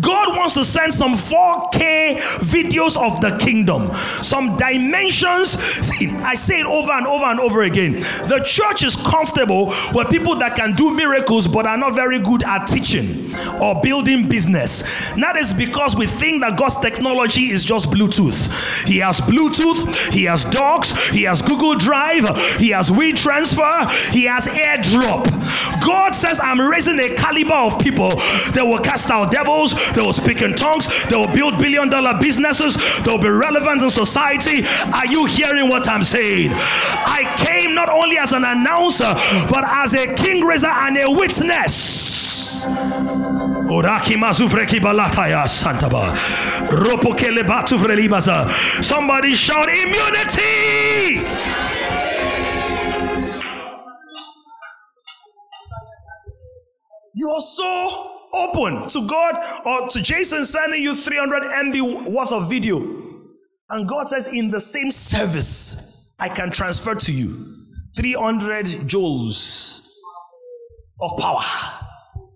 God wants to send some 4K videos of the kingdom, some dimensions. See, I say it over and over and over again. The church is comfortable with people that can do miracles but are not very good at teaching or building business. That is because we think that God's technology is just Bluetooth. He has Bluetooth, he has docs, he has Google Drive, he has WeTransfer, he has AirDrop. God says, I'm raising a caliber of people that will cast out devils, they will speak in tongues, they will build billion-dollar businesses, they will be relevant in society. Are you hearing what I'm saying? I came not only as an announcer, but as a king raiser and a witness. Somebody shout immunity! You are so open to God or to Jason sending you 300 MB worth of video. And God says, in the same service, I can transfer to you 300 joules of power.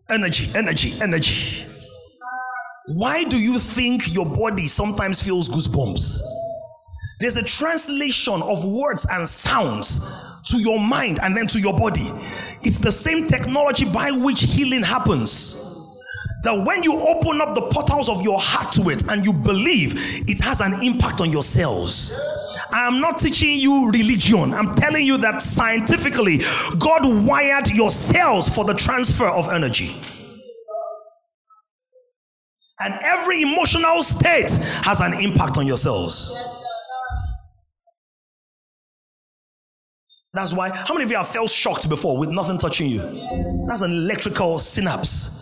Energy. Why do you think your body sometimes feels goosebumps? There's a translation of words and sounds to your mind and then to your body. It's the same technology by which healing happens. That when you open up the portals of your heart to it and you believe, it has an impact on yourselves. I am not teaching you religion. I'm telling you that scientifically, God wired your cells for the transfer of energy. And every emotional state has an impact on your cells. That's why, how many of you have felt shocked before with nothing touching you? That's an electrical synapse.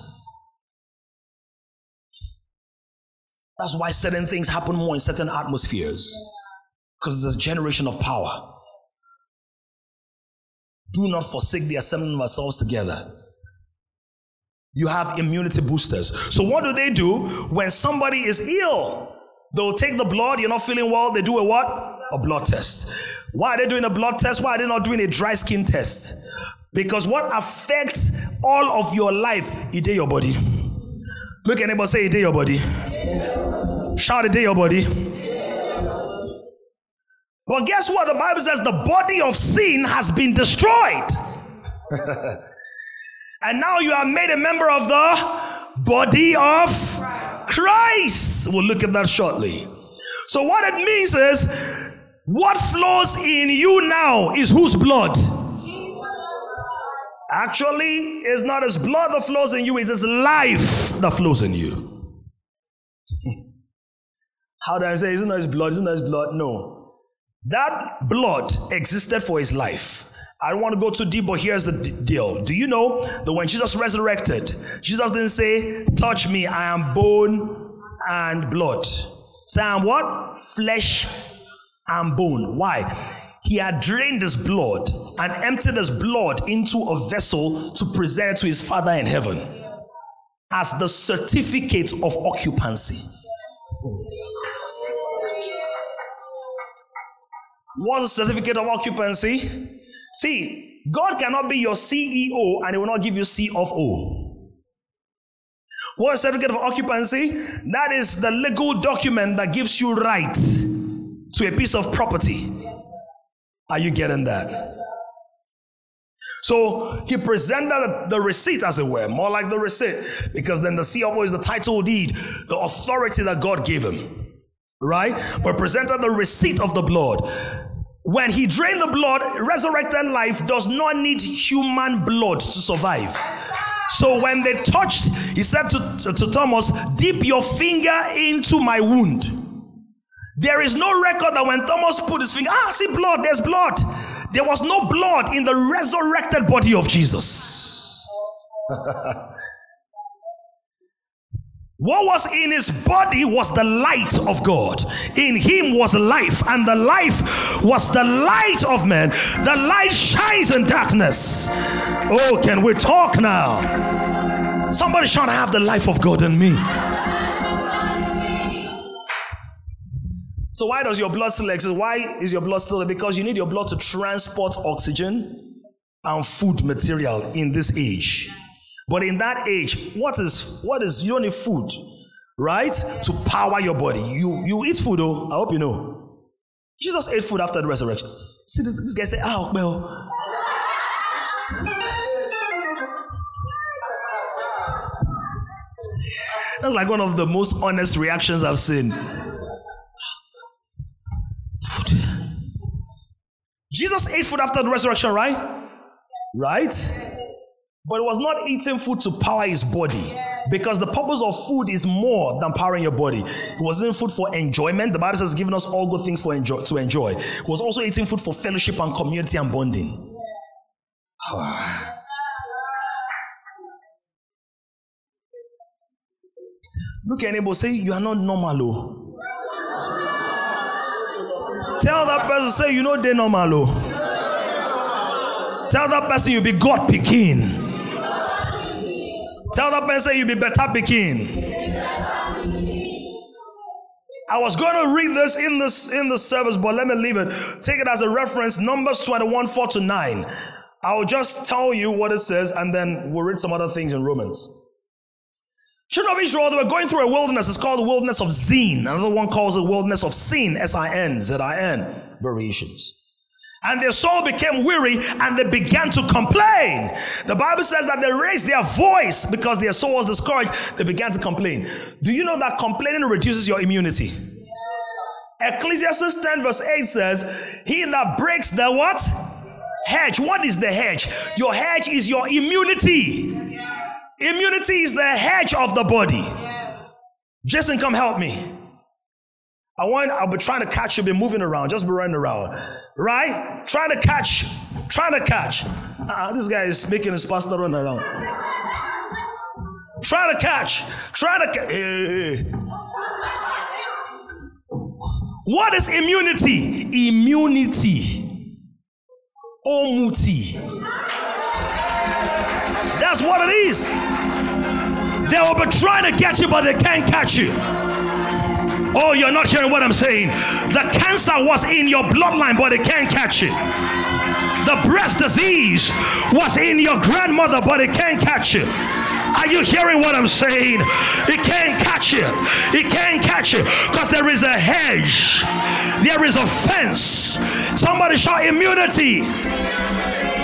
That's why certain things happen more in certain atmospheres. Because there's a generation of power. Do not forsake the assembling of ourselves together. You have immunity boosters. So what do they do when somebody is ill? They'll take the blood, you're not feeling well, they do a what? A blood test. Why are they doing a blood test? Why are they not doing a dry skin test? Because what affects all of your life, it is your body. Look at neighbor, say it is your body. Shout it is your body. But guess what? The Bible says the body of sin has been destroyed. And now you are made a member of the body of Christ. We'll look at that shortly. So what it means is, what flows in you now is whose blood? Actually, it's not his blood that flows in you, it's his life that flows in you. How do I say, isn't that his blood? No. That blood existed for his life. I don't want to go too deep, but here's the deal. Do you know that when Jesus resurrected, Jesus didn't say, touch me, I am bone and blood. Say, I am what? Flesh and bone. Why? He had drained his blood and emptied his blood into a vessel to present it to his Father in heaven as the certificate of occupancy. What's the certificate of occupancy? See, God cannot be your CEO and he will not give you C of O. What's the certificate of occupancy? That is the legal document that gives you rights to a piece of property. Are you getting that? So he presented the receipt, as it were, more like the receipt, because then the C of O is the title deed, the authority that God gave him. Right? But presented the receipt of the blood. When he drained the blood, resurrected life does not need human blood to survive. So when they touched, he said to Thomas, dip your finger into my wound. There is no record that when Thomas put his finger, see blood, there's blood. There was no blood in the resurrected body of Jesus. What was in his body was the light of God. In him was life, and the life was the light of men. The light shines in darkness. Oh, can we talk now? Somebody should have the life of God in me. So why does your blood still exist? Why is your blood still there? Because you need your blood to transport oxygen and food material in this age. But in that age, what is you don't need food. right? To power your body. You eat food, though. I hope you know. Jesus ate food after the resurrection. See, this guy said, "Ah, well." That's like one of the most honest reactions I've seen. Food. Jesus ate food after the resurrection, right? Right? But it was not eating food to power his body. Because the purpose of food is more than powering your body. It wasn't food for enjoyment. The Bible says given us all good things to enjoy. It was also eating food for fellowship and community and bonding. Look at your neighbor, say, "You are not normal, oh." Tell that person, say, "You know they normal, oh." Tell that person you be God picking. Tell that person you be better picking. I was going to read this in the service, but let me leave it. Take it as a reference, Numbers 21:4-9. I'll just tell you what it says, and then we'll read some other things in Romans. Children of Israel, they were going through a wilderness. It's called the wilderness of Zin. Another one calls it wilderness of Sin, Sin, variations. And their soul became weary and they began to complain. The Bible says that they raised their voice because their soul was discouraged. They began to complain. Do you know that complaining reduces your immunity? Ecclesiastes 10:8 says, "He that breaks the" what? Hedge. What is the hedge? Your hedge is your immunity. Immunity is the hedge of the body. Jason, come help me. I'll be trying to catch you, be moving around, just be running around. Right? Trying to catch. This guy is making his pastor run around. Trying to catch. Hey. What is immunity? Immunity. Omuti. That's what it is. They will be trying to get you, but they can't catch you. Oh, you're not hearing what I'm saying. The cancer was in your bloodline, but it can't catch you. The breast disease was in your grandmother, but it can't catch you. Are you hearing what I'm saying? It can't catch you. It can't catch you because there is a hedge. There is a fence. Somebody shout immunity.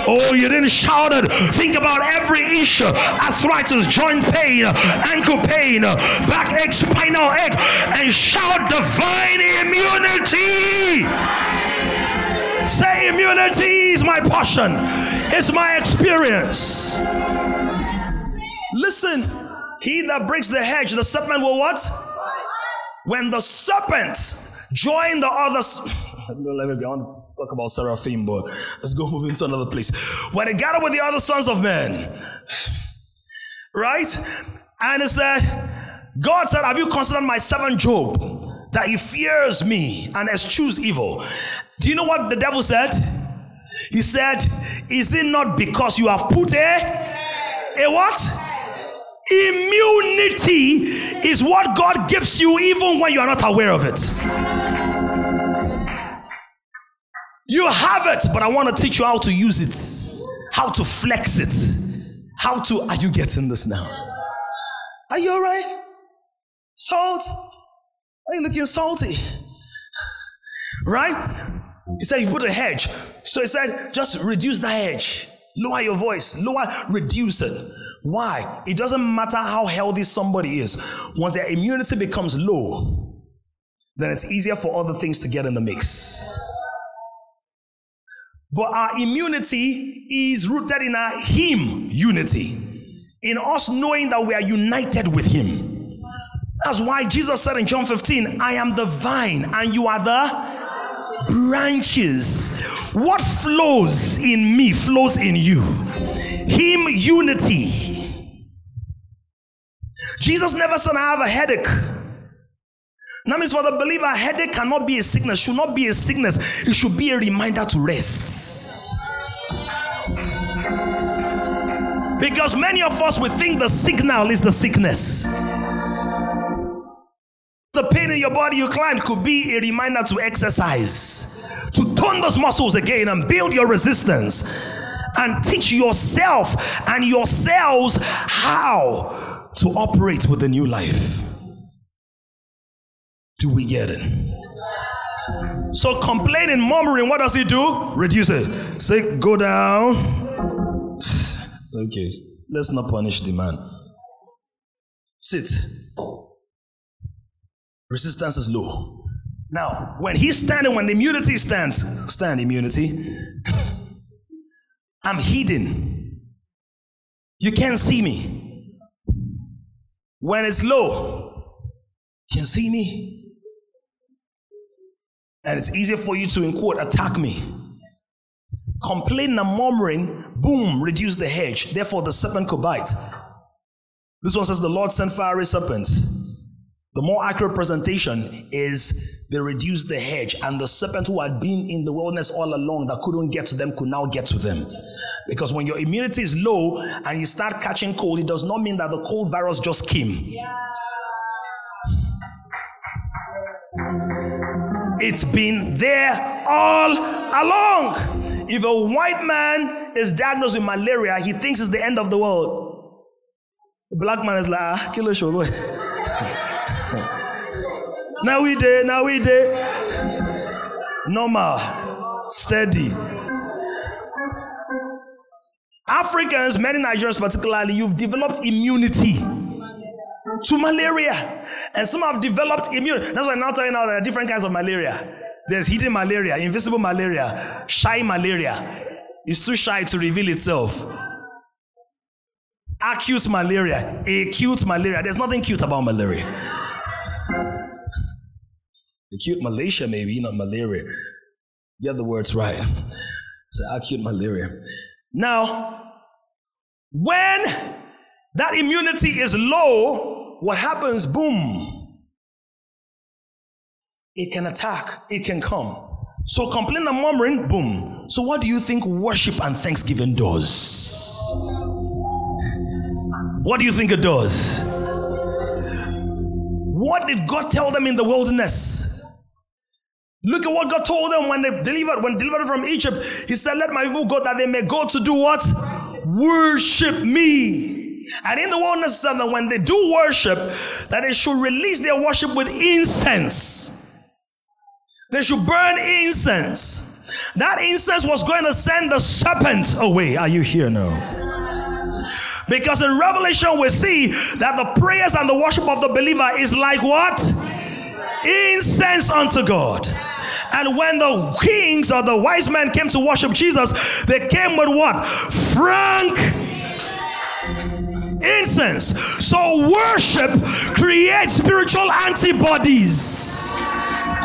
Oh, you didn't shout it. Think about every issue: arthritis, joint pain, ankle pain, back ache, spinal ache, and shout divine immunity. Say, immunity is my portion, it's my experience. Listen, he that breaks the hedge, the serpent will what? When the serpent joined the others, let me be on. Talk about Seraphim, but let's go move into another place. When it gathered with the other sons of men, right? And it said, God said, "Have you considered my servant Job, that he fears me and eschews evil?" Do you know what the devil said? He said, "Is it not because you have put a what? Immunity is what God gives you even when you are not aware of it. You have it, but I want to teach you how to use it, how to flex it, how to..." Are you getting this now? Are you all right? Salt? Are you looking salty? Right? He said, "You put a hedge." So he said, just reduce that hedge. Lower your voice. Reduce it. Why? It doesn't matter how healthy somebody is. Once their immunity becomes low, then it's easier for other things to get in the mix. But our immunity is rooted in our Him unity, in us knowing that we are united with Him. That's why Jesus said in John 15, "I am the vine and you are the branches. What flows in me flows in you." Him unity. Jesus never said, "I have a headache." That means for the believer, a headache cannot be a sickness, should not be a sickness. It should be a reminder to rest. Because many of us, we think the signal is the sickness. The pain in your body you climbed could be a reminder to exercise, to tone those muscles again and build your resistance and teach yourself and yourselves how to operate with the new life. till we get it. So complaining, murmuring, what does he do? Reduce it. Say, go down. Okay, let's not punish the man. Sit. Resistance is low. Now, when he's standing, when the immunity stands, stand immunity, I'm hidden. You can't see me. When it's low, you can see me. And it's easier for you to, in quote, attack me. Complaining and murmuring, boom, reduce the hedge. Therefore, the serpent could bite. This one says, the Lord sent fiery serpents. The more accurate presentation is they reduced the hedge. And the serpent who had been in the wilderness all along that couldn't get to them could now get to them. Because when your immunity is low and you start catching cold, it does not mean that the cold virus just came. Yeah. It's been there all along. If a white man is diagnosed with malaria, he thinks it's the end of the world. The black man is like, ah, kill a show. now we did. Normal, steady. Africans, many Nigerians particularly, you've developed immunity to malaria. And some have developed immunity. That's why I'm now telling you now there are different kinds of malaria. There's hidden malaria, invisible malaria, shy malaria. It's too shy to reveal itself. Acute malaria, acute malaria. There's nothing cute about malaria. Acute Malaysia, maybe, not malaria. Get the words right. It's acute malaria. Now, when that immunity is low, what happens? Boom. It can attack. It can come. So complain and murmuring. Boom. So what do you think worship and thanksgiving does? What do you think it does? What did God tell them in the wilderness? Look at what God told them when they delivered. When delivered from Egypt, He said, "Let my people go, that they may go to do what? Worship me." And in the wilderness, that when they do worship, that they should release their worship with incense. They should burn incense. That incense was going to send the serpent away. Are you here now? Because in Revelation we see that the prayers and the worship of the believer is like what? Incense unto God. And when the kings or the wise men came to worship Jesus, they came with what? Frank incense. So worship creates spiritual antibodies.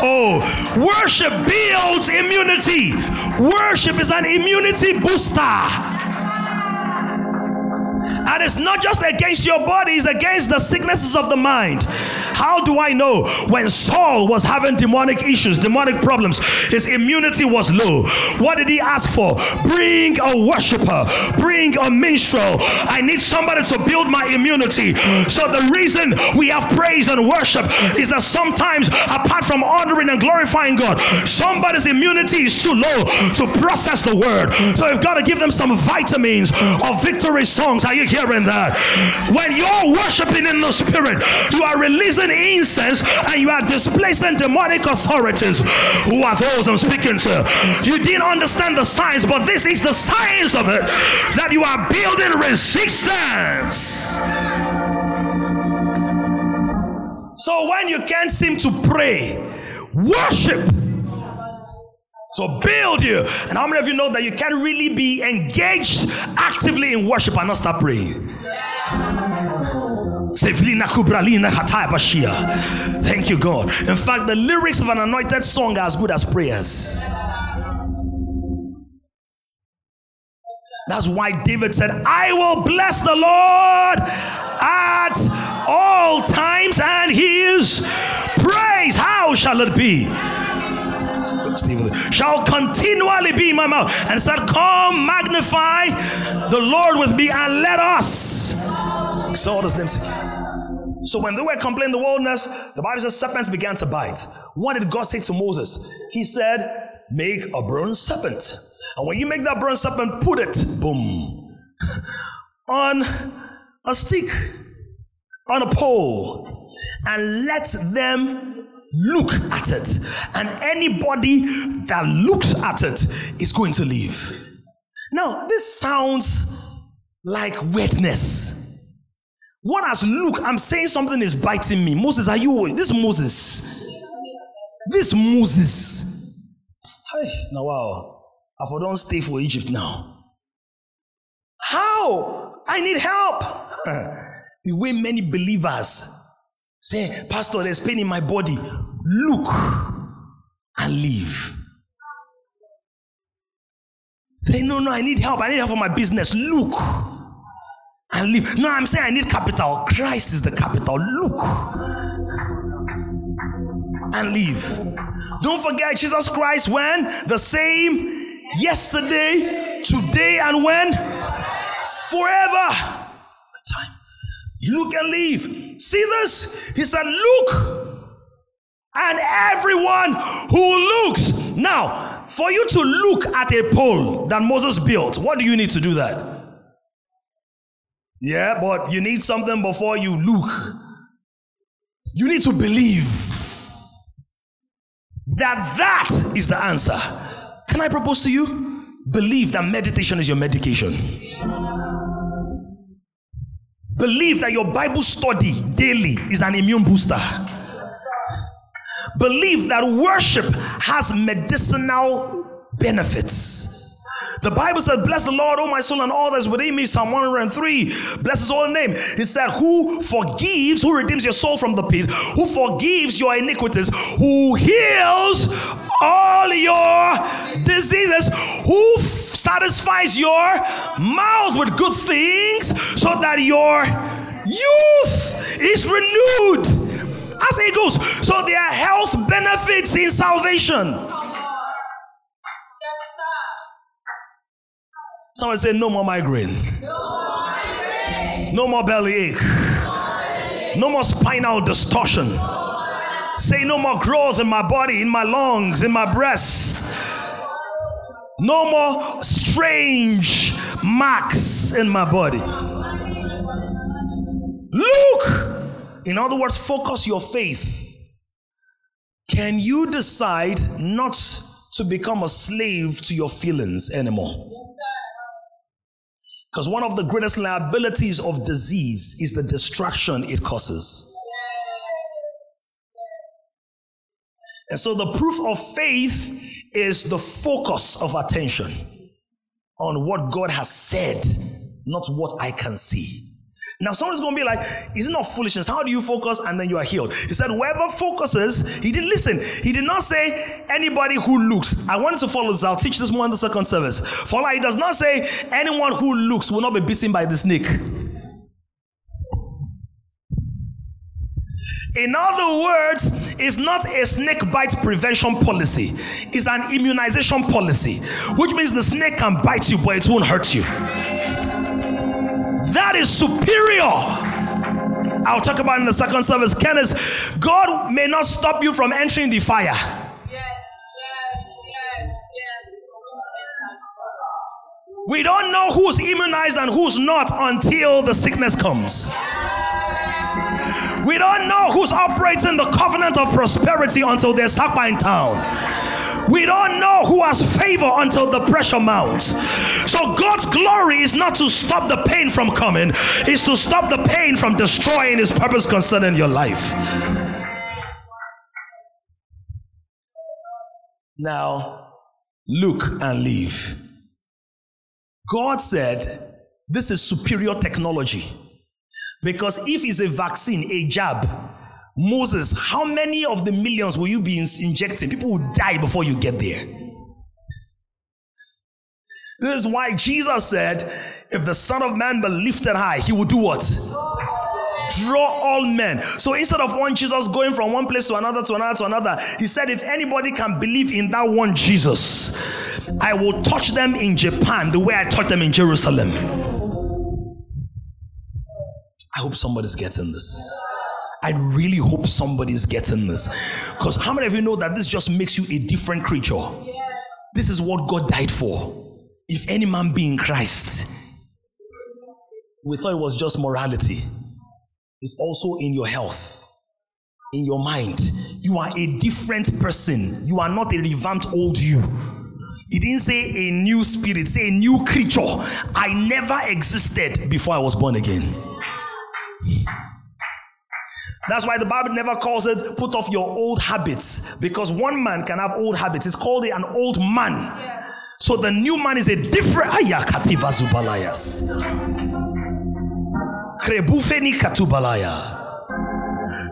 Oh, worship builds immunity. Worship is an immunity booster. And it's not just against your body, it's against the sicknesses of the mind. How do I know? When Saul was having demonic issues, demonic problems, his immunity was low. What did he ask for? Bring a worshiper, bring a minstrel. I need somebody to build my immunity. So the reason we have praise and worship is that sometimes, apart from honoring and glorifying God, somebody's immunity is too low to process the word. So we've got to give them some vitamins or victory songs. Are you hearing that? When you're worshiping in the spirit, you are releasing incense and you are displacing demonic authorities. Who are those I'm speaking to? You didn't understand the science, but this is the science of it, that you are building resistance. So when you can't seem to pray, worship to build you. And how many of you know that you can't really be engaged actively in worship and not start praying? Thank you, God. In fact, the lyrics of an anointed song are as good as prayers. That's why David said, I will bless the Lord at all times, and his praise, how shall it be? Shall continually be in my mouth. And said, come magnify the Lord with me, and let us exalt his name together. So when they were complaining in the wilderness, the Bible says serpents began to bite. What did God say to Moses? He said, make a bronze serpent. And when you make that bronze serpent, put it, boom, on a stick, on a pole, and let them look at it. And anybody that looks at it is going to live. Now, this sounds like weirdness. What has look? I'm saying something is biting me. Moses, are you? This Moses. Hey, now wow. I don't stay for Egypt now. How? I need help. The way many believers say, Pastor, there's pain in my body. Look and live. Say, no, I need help. I need help for my business. Look and live. No, I'm saying I need capital. Christ is the capital. Look and live. Don't forget Jesus Christ when? The same yesterday, today, and when? Forever. Time. Look and live. See this? He said, look. And everyone who looks. Now, for you to look at a pole that Moses built, what do you need to do that? Yeah, but you need something before you look. You need to believe that is the answer. Can I propose to you? Believe that meditation is your medication. Believe that your Bible study daily is an immune booster. Believe that worship has medicinal benefits. The Bible said, bless the Lord, O my soul, and all that is within me, Psalm 103. Bless his holy name. He said, who redeems your soul from the pit, who forgives your iniquities, who heals all your diseases, who satisfies your mouth with good things, so that your youth is renewed as eagles. So there are health benefits in salvation. Someone say, no more migraine. No more bellyache. No more spinal distortion. Say, no more growth in my body, in my lungs, in my breast. No more strange marks in my body. Look. In other words, focus your faith. Can you decide not to become a slave to your feelings anymore? Because one of the greatest liabilities of disease is the distraction it causes. And so the proof of faith is the focus of attention on what God has said, not what I can see. Now someone's going to be like, is it not foolishness? How do you focus and then you are healed? He said, whoever focuses, he didn't listen. He did not say, anybody who looks. I wanted to follow this. I'll teach this more in the second service. For he does not say, anyone who looks will not be bitten by the snake. In other words, it's not a snake bite prevention policy. It's an immunization policy, which means the snake can bite you, but it won't hurt you. That is superior. I'll talk about it in the second service. Kenneth, God may not stop you from entering the fire. Yes. We don't know who's immunized and who's not until the sickness comes. We don't know who's operating the covenant of prosperity until there's Sapa in town. We don't know who has favor until the pressure mounts. So God's glory is not to stop the pain from coming. It's to stop the pain from destroying his purpose concerning your life. Now, look and live. God said, this is superior technology. Because if it's a vaccine, a jab, Moses, how many of the millions will you be injecting? People will die before you get there. This is why Jesus said, if the Son of Man be lifted high, he will do what? Draw all men. So instead of one Jesus going from one place to another, to another, to another, he said, if anybody can believe in that one Jesus, I will touch them in Japan the way I touched them in Jerusalem. I hope somebody's getting this. I really hope somebody's getting this. Because how many of you know that this just makes you a different creature? Yes. This is what God died for. If any man be in Christ, we thought it was just morality. It's also in your health, in your mind, You are a different person. You are not a revamped old you. He didn't say a new spirit, say a new creature. I never existed before I was born again. That's why the Bible never calls it put off your old habits, because one man can have old habits. It's called an old man. Yeah. So the new man is a different.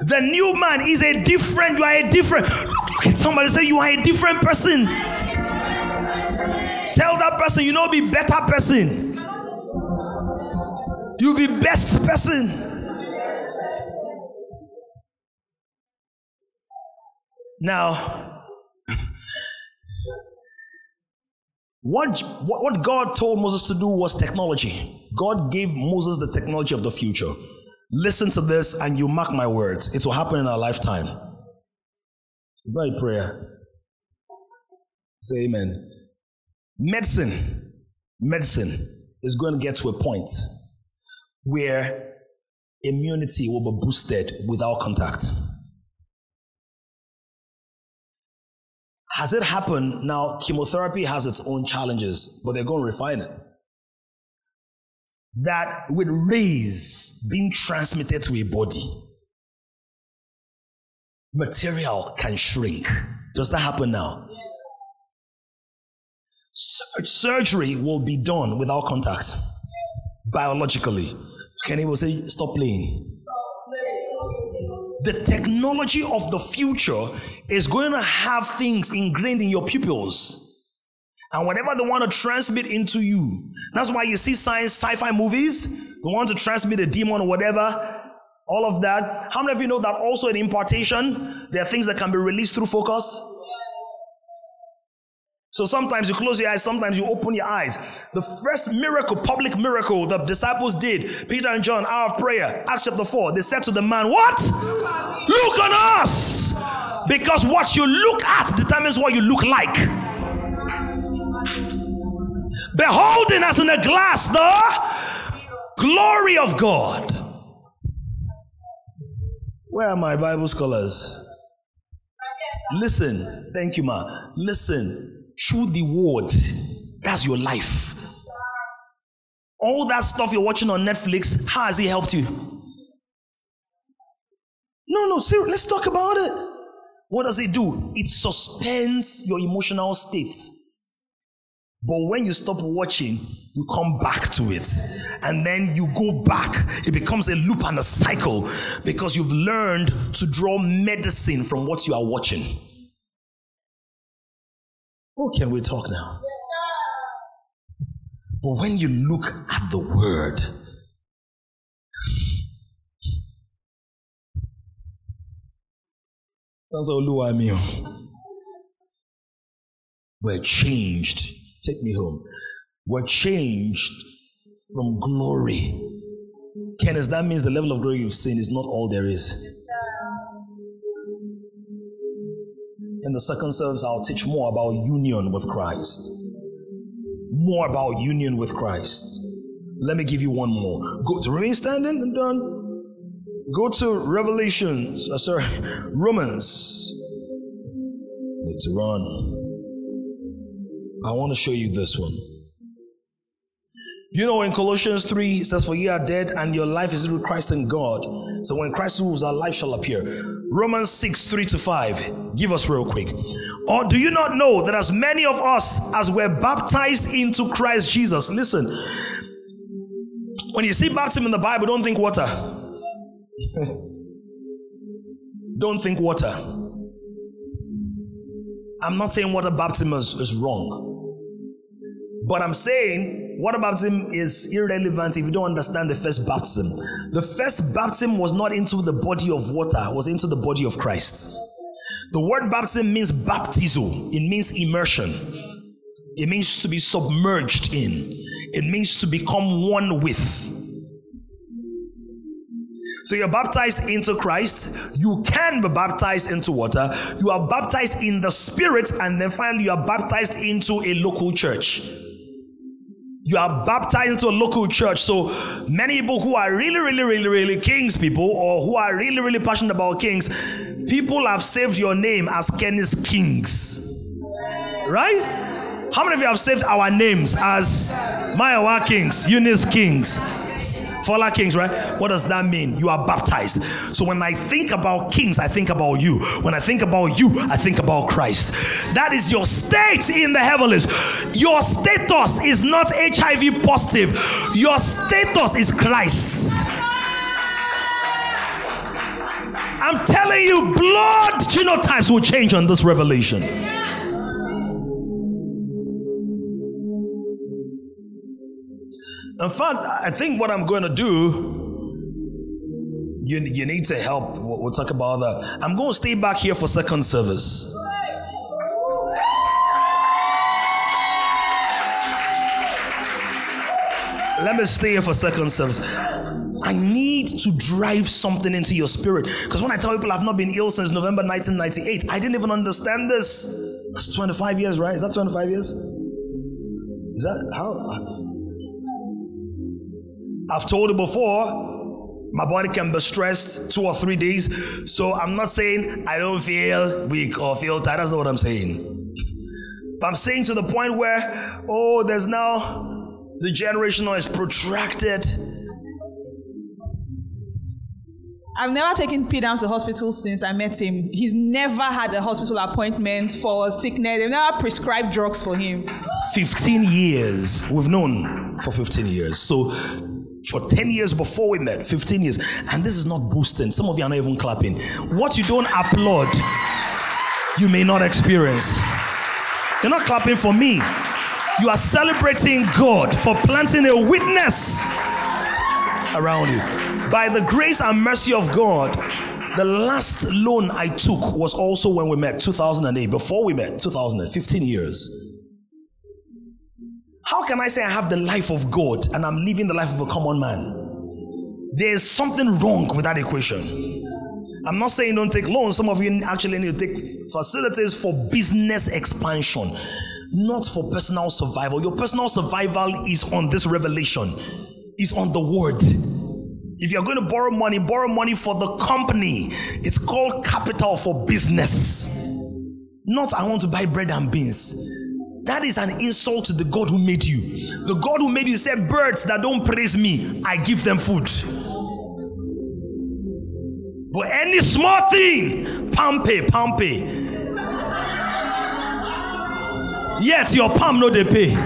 The new man is a different. You are a different. Look at somebody, say you are a different person. Tell that person, you know, be better person. You be best person. Now, what God told Moses to do was technology. God gave Moses the technology of the future. Listen to this and you mark my words. It will happen in our lifetime. It's not a prayer. Say amen. Medicine is going to get to a point where immunity will be boosted without contact. Has it happened? Now, chemotherapy has its own challenges, but they're going to refine it. That with rays being transmitted to a body, material can shrink. Does that happen now? Surgery will be done without contact, biologically. Can anyone say, stop playing? The technology of the future is going to have things ingrained in your pupils. And whatever they want to transmit into you, that's why you see science, sci-fi movies, they want to transmit a demon or whatever, all of that. How many of you know that also in impartation, there are things that can be released through focus? So sometimes you close your eyes, sometimes you open your eyes. The first miracle, public miracle the disciples did, Peter and John, hour of prayer, Acts chapter 4, they said to the man, what? Look on us! Because what you look at determines what you look like. Beholding as in a glass the glory of God. Where are my Bible scholars? Listen, thank you, ma. Listen. Through the word, that's your life. All that stuff you're watching on Netflix, how has it helped you? No, seriously, let's talk about it. What does it do? It suspends your emotional state. But when you stop watching, you come back to it. And then you go back. It becomes a loop and a cycle because you've learned to draw medicine from what you are watching. Oh, can we talk now? But when you look at the word, we're changed. Take me home. We're changed from glory. Kenneth, that means the level of glory you've seen is not all there is. In the second service, I'll teach more about union with Christ. More about union with Christ. Let me give you one more. Go to remain standing and done. Go to Revelations. Romans. Later on, I want to show you this one. You know, in Colossians 3, it says, "For ye are dead, and your life is with Christ in God. So when Christ rules, our life shall appear." Romans 6, 3 to 5. Give us real quick. Or do you not know that as many of us as were baptized into Christ Jesus? Listen, when you see baptism in the Bible, don't think water. Don't think water. I'm not saying water baptism is wrong. But I'm saying water baptism is irrelevant if you don't understand the first baptism. The first baptism was not into the body of water, it was into the body of Christ. The word baptism means baptizo. It means immersion. It means to be submerged in. It means to become one with. So you're baptized into Christ. You can be baptized into water. You are baptized in the Spirit, and then finally you are baptized into a local church. You are baptized into a local church. So many people who are really, really, really, really King's people, or who are really, really passionate about King's, People have saved your name as Kenneth's Kings. Right? How many of you have saved our names as Mayawa Kings, Eunice Kings, Fola Kings, right? What does that mean? You are baptized. So when I think about kings, I think about you. When I think about you, I think about Christ. That is your state in the heavens. Your status is not HIV positive. Your status is Christ. I'm telling you, blood genotypes will change on this revelation. In fact, I think what I'm going to do, you need to help. We'll talk about that. I'm going to stay back here for second service. Let me stay here for second service. I need to drive something into your spirit. Because when I tell people I've not been ill since November 1998, I didn't even understand this. That's 25 years, right? Is that 25 years? Is that how? I've told you before, my body can be stressed 2 or 3 days. So I'm not saying I don't feel weak or feel tired. That's not what I'm saying. But I'm saying to the point where, oh, there's now the generational is protracted. I've never taken P down to the hospital since I met him. He's never had a hospital appointment for sickness. They've never prescribed drugs for him. 15 years. We've known for 15 years. So for 10 years before we met, 15 years. And this is not boosting. Some of you are not even clapping. What you don't applaud, you may not experience. You're not clapping for me. You are celebrating God for planting a witness around you. By the grace and mercy of God, the last loan I took was also when we met, 2008. Before we met, 2000, 15 years. How can I say I have the life of God and I'm living the life of a common man? There's something wrong with that equation. I'm not saying don't take loans. Some of you actually need to take facilities for business expansion, not for personal survival. Your personal survival is on this revelation, is on the word. If you're going to borrow money for the company. It's called capital for business. Not I want to buy bread and beans. That is an insult to the God who made you. The God who made you said, birds that don't praise me, I give them food. But any small thing, palm pay. Yet your palm no dey pay.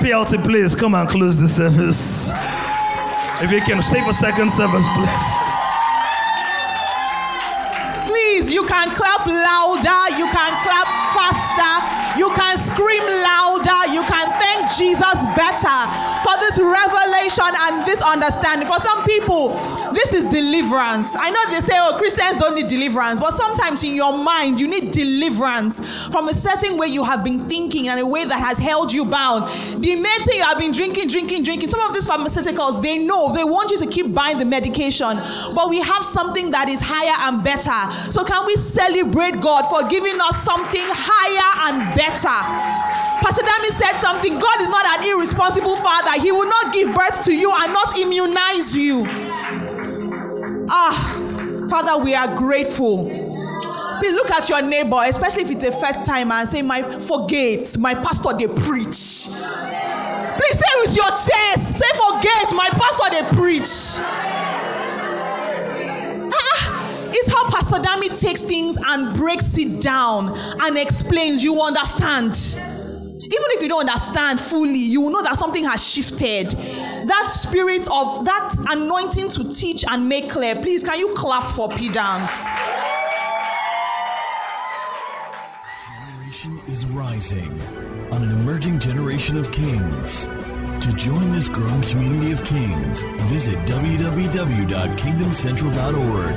PLT, please come and close the service. If you can stay for second service, please. You can clap louder, you can clap faster, you can scream louder, you can thank Jesus better for this revelation and this understanding. For some people, this is deliverance. I know they say, oh, Christians don't need deliverance, but sometimes in your mind, you need deliverance from a certain way you have been thinking and a way that has held you bound. The medicine you have been drinking. Some of these pharmaceuticals, they know, they want you to keep buying the medication, but we have something that is higher and better. So can we celebrate God for giving us something higher and better? Pastor Dami said something. God is not an irresponsible father. He will not give birth to you and not immunize you. Father, we are grateful. Please look at your neighbor, especially if it's a first timer, and say, my pastor, they preach. Please say with your chest, say, forget, my pastor, they preach. It's how Pastor Dami takes things and breaks it down and explains, you understand. Even if you don't understand fully, you will know that something has shifted. That spirit of that anointing to teach and make clear. Please, can you clap for P-Dams? Generation is rising on an emerging generation of kings. To join this growing community of kings, visit www.kingdomcentral.org.